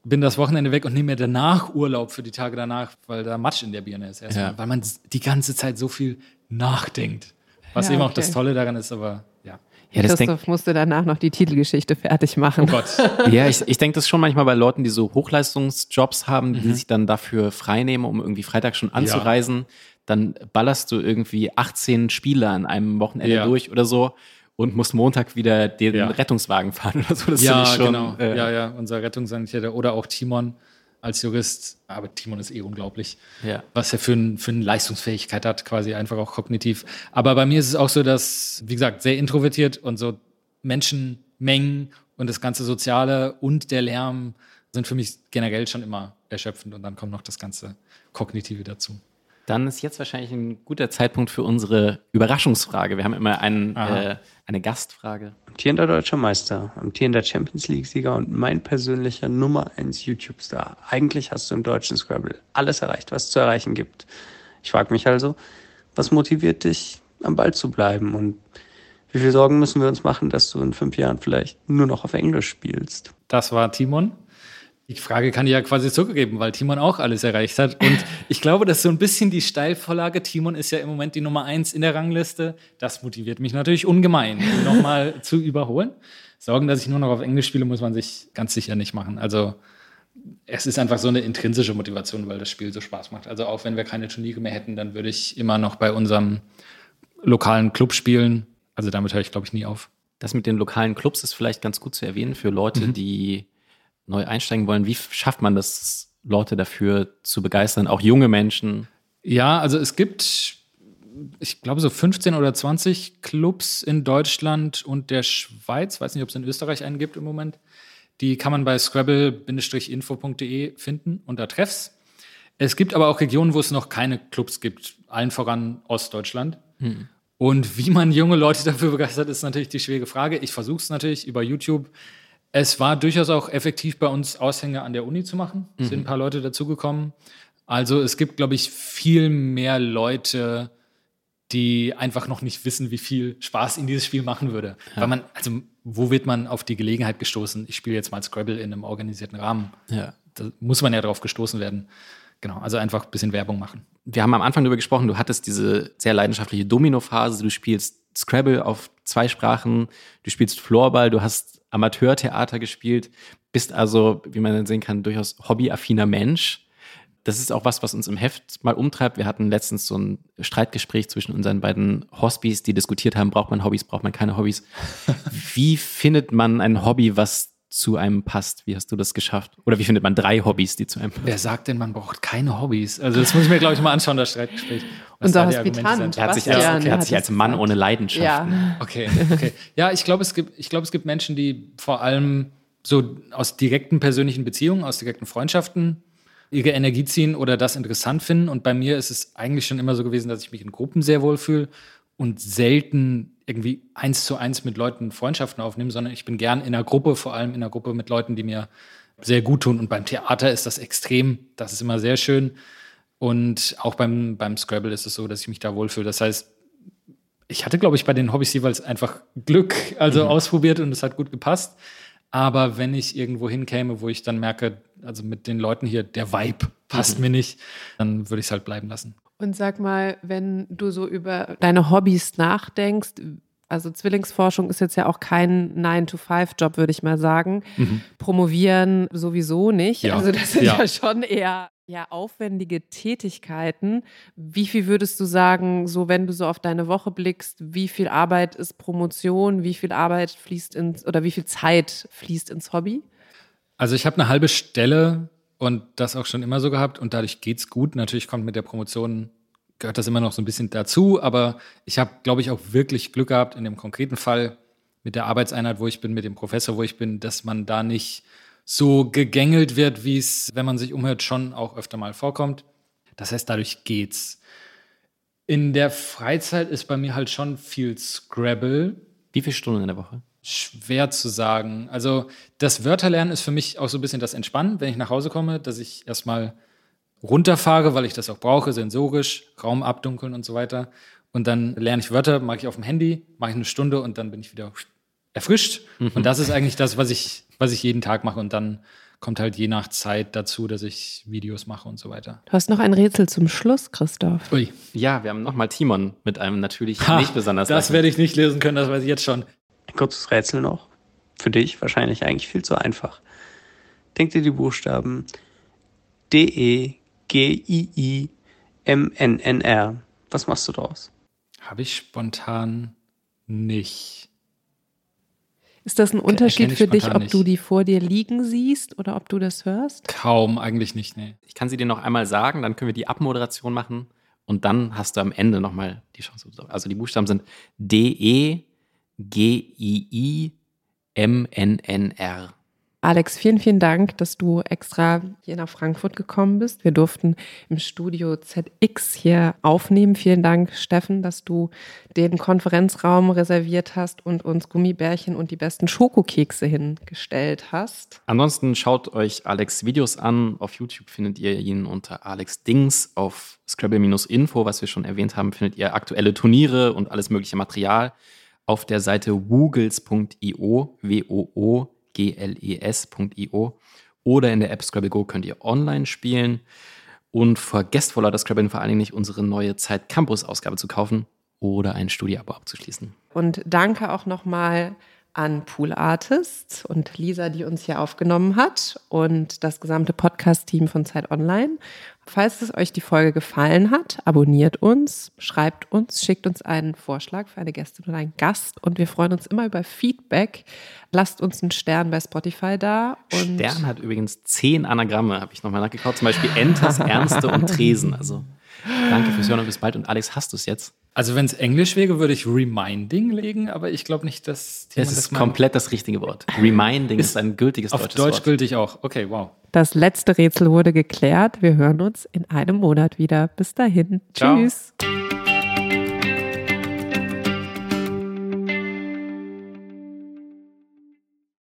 bin das Wochenende weg und nehme mir danach Urlaub für die Tage danach, weil da Matsch in der Birne ist erstmal, ja. weil man die ganze Zeit so viel nachdenkt, was ja, eben okay. auch das Tolle daran ist, aber ja. Ja, Christoph denk- musste danach noch die Titelgeschichte fertig machen. Oh Gott. Ja, ich, ich denke das schon manchmal bei Leuten, die so Hochleistungsjobs haben, die mhm. sich dann dafür freinehmen, um irgendwie Freitag schon anzureisen. Ja. Dann ballerst du irgendwie achtzehn Spiele an einem Wochenende ja. durch oder so und musst Montag wieder den ja. Rettungswagen fahren oder so. Das ja, ich schon, genau. Äh, ja, ja, unser Rettungssanitäter oder auch Timon als Jurist. Aber Timon ist eh unglaublich, ja. was er für, ein, für eine Leistungsfähigkeit hat, quasi einfach auch kognitiv. Aber bei mir ist es auch so, dass, wie gesagt, sehr introvertiert und so Menschenmengen und das ganze Soziale und der Lärm sind für mich generell schon immer erschöpfend. Und dann kommt noch das ganze Kognitive dazu. Dann ist jetzt wahrscheinlich ein guter Zeitpunkt für unsere Überraschungsfrage. Wir haben immer einen, äh, eine Gastfrage. Amtierender deutscher Meister, amtierender Champions League-Sieger und mein persönlicher Nummer eins YouTube-Star. Eigentlich hast du im deutschen Scrabble alles erreicht, was es zu erreichen gibt. Ich frage mich also, was motiviert dich, am Ball zu bleiben? Und wie viel Sorgen müssen wir uns machen, dass du in fünf Jahren vielleicht nur noch auf Englisch spielst? Das war Timon. Die Frage kann ich ja quasi zurückgeben, weil Timon auch alles erreicht hat. Und ich glaube, das ist so ein bisschen die Steilvorlage. Timon ist ja im Moment die Nummer eins in der Rangliste. Das motiviert mich natürlich ungemein, ihn nochmal zu überholen. Sorgen, dass ich nur noch auf Englisch spiele, muss man sich ganz sicher nicht machen. Also es ist einfach so eine intrinsische Motivation, weil das Spiel so Spaß macht. Also auch wenn wir keine Turniere mehr hätten, dann würde ich immer noch bei unserem lokalen Club spielen. Also damit höre ich, glaube ich, nie auf. Das mit den lokalen Clubs ist vielleicht ganz gut zu erwähnen für Leute, mhm. die neu einsteigen wollen. Wie schafft man das, Leute dafür zu begeistern, auch junge Menschen? Ja, also es gibt, ich glaube, so fünfzehn oder zwanzig Clubs in Deutschland und der Schweiz. Weiß nicht, ob es in Österreich einen gibt im Moment. Die kann man bei scrabble dash info punkt de finden unter Treffs. Es gibt aber auch Regionen, wo es noch keine Clubs gibt, allen voran Ostdeutschland. Hm. Und wie man junge Leute dafür begeistert, ist natürlich die schwierige Frage. Ich versuche es natürlich über YouTube. Es war durchaus auch effektiv, bei uns Aushänge an der Uni zu machen. Es mhm. sind ein paar Leute dazugekommen. Also es gibt, glaube ich, viel mehr Leute, die einfach noch nicht wissen, wie viel Spaß ihnen dieses Spiel machen würde. Ja. Weil man, also wo wird man auf die Gelegenheit gestoßen? Ich spiele jetzt mal Scrabble in einem organisierten Rahmen. Ja. Da muss man ja drauf gestoßen werden. Genau, also einfach ein bisschen Werbung machen. Wir haben am Anfang darüber gesprochen, du hattest diese sehr leidenschaftliche Domino-Phase. Du spielst Scrabble auf zwei Sprachen, du spielst Floorball, du hast Amateurtheater gespielt, bist also, wie man sehen kann, durchaus hobbyaffiner Mensch. Das ist auch was, was uns im Heft mal umtreibt. Wir hatten letztens so ein Streitgespräch zwischen unseren beiden Hospis, die diskutiert haben, braucht man Hobbys, braucht man keine Hobbys. Wie findet man ein Hobby, was zu einem passt? Wie hast du das geschafft? Oder wie findet man drei Hobbys, die zu einem passen? Wer sagt denn, man braucht keine Hobbys? Also das muss ich mir, glaube ich, mal anschauen, das Streitgespräch. Unser Hospitant. Er hat sich, ja, okay, hat sich als Mann ohne Leidenschaft. Ja, okay, okay. ja ich glaube, es gibt, ich glaube, es gibt Menschen, die vor allem so aus direkten persönlichen Beziehungen, aus direkten Freundschaften ihre Energie ziehen oder das interessant finden. Und bei mir ist es eigentlich schon immer so gewesen, dass ich mich in Gruppen sehr wohl fühle und selten irgendwie eins zu eins mit Leuten Freundschaften aufnehmen, sondern ich bin gern in einer Gruppe, vor allem in einer Gruppe mit Leuten, die mir sehr gut tun. Und beim Theater ist das extrem. Das ist immer sehr schön. Und auch beim, beim Scrabble ist es so, dass ich mich da wohlfühle. Das heißt, ich hatte, glaube ich, bei den Hobbys jeweils einfach Glück, also mhm. ausprobiert und es hat gut gepasst. Aber wenn ich irgendwo hinkäme, wo ich dann merke, also mit den Leuten hier, der Vibe passt mhm. mir nicht, dann würde ich es halt bleiben lassen. Und sag mal, wenn du so über deine Hobbys nachdenkst, also Zwillingsforschung ist jetzt ja auch kein nine to five Job, würde ich mal sagen. Mhm. Promovieren sowieso nicht. Ja. Also das sind ja, ja schon eher ja, aufwendige Tätigkeiten. Wie viel würdest du sagen, so wenn du so auf deine Woche blickst, wie viel Arbeit ist Promotion, wie viel Arbeit fließt ins, oder wie viel Zeit fließt ins Hobby? Also ich habe eine halbe Stelle und das auch schon immer so gehabt und dadurch geht's gut. Natürlich kommt mit der Promotion, gehört das immer noch so ein bisschen dazu, aber ich habe, glaube ich, auch wirklich Glück gehabt in dem konkreten Fall mit der Arbeitseinheit, wo ich bin, mit dem Professor, wo ich bin, dass man da nicht so gegängelt wird, wie es, wenn man sich umhört, schon auch öfter mal vorkommt. Das heißt, dadurch geht's. In der Freizeit ist bei mir halt schon viel Scrabble. Wie viele Stunden in der Woche? Schwer zu sagen. Also das Wörterlernen ist für mich auch so ein bisschen das Entspannen, wenn ich nach Hause komme, dass ich erstmal runterfahre, weil ich das auch brauche, sensorisch, Raum abdunkeln und so weiter. Und dann lerne ich Wörter, mache ich auf dem Handy, mache ich eine Stunde und dann bin ich wieder erfrischt. Mhm. Und das ist eigentlich das, was ich, was ich jeden Tag mache. Und dann kommt halt je nach Zeit dazu, dass ich Videos mache und so weiter. Du hast noch ein Rätsel zum Schluss, Christoph. Ui. Ja, wir haben nochmal Timon mit einem natürlich ha, nicht besonders. Das werde ich nicht lesen können, das weiß ich jetzt schon. Ein kurzes Rätsel noch. Für dich wahrscheinlich eigentlich viel zu einfach. Denk dir die Buchstaben D E G I I M N N R. Was machst du daraus? Habe ich spontan nicht. Ist das ein Unterschied für dich, ob nicht. du die vor dir liegen siehst oder ob du das hörst? Kaum, eigentlich nicht, nee. Ich kann sie dir noch einmal sagen, dann können wir die Abmoderation machen und dann hast du am Ende nochmal die Chance. Also die Buchstaben sind D E G I I M N N R. Alex, vielen, vielen Dank, dass du extra hier nach Frankfurt gekommen bist. Wir durften im Studio Z X hier aufnehmen. Vielen Dank, Steffen, dass du den Konferenzraum reserviert hast und uns Gummibärchen und die besten Schokokekse hingestellt hast. Ansonsten schaut euch Alex' Videos an. Auf YouTube findet ihr ihn unter Alex Dings. Auf Scrabble-Info, was wir schon erwähnt haben, findet ihr aktuelle Turniere und alles mögliche Material. Auf der Seite woogles punkt io, W O O G L E S punkt io oder in der App Scrabble Go könnt ihr online spielen. Und vergesst vor lauter Scrabble vor allen Dingen nicht, unsere neue Zeit Campus-Ausgabe zu kaufen oder ein Studie-Abo abzuschließen. Und danke auch nochmal an Pool Artist und Lisa, die uns hier aufgenommen hat und das gesamte Podcast-Team von Zeit Online. Falls es euch die Folge gefallen hat, abonniert uns, schreibt uns, schickt uns einen Vorschlag für eine Gästin oder einen Gast und wir freuen uns immer über Feedback. Lasst uns einen Stern bei Spotify da. Und Stern hat übrigens zehn Anagramme, habe ich nochmal nachgekauft, zum Beispiel Enters, Ernste und Tresen. Also danke fürs Hören und bis bald. Und Alex, hast du es jetzt? Also wenn es Englisch wäre, würde ich Reminding legen, aber ich glaube nicht, dass... Thema, es ist das komplett das richtige Wort. Reminding ist, ist ein gültiges deutsches Wort. Auf Deutsch gültig auch. Okay, wow. Das letzte Rätsel wurde geklärt. Wir hören uns in einem Monat wieder. Bis dahin. Ciao. Tschüss.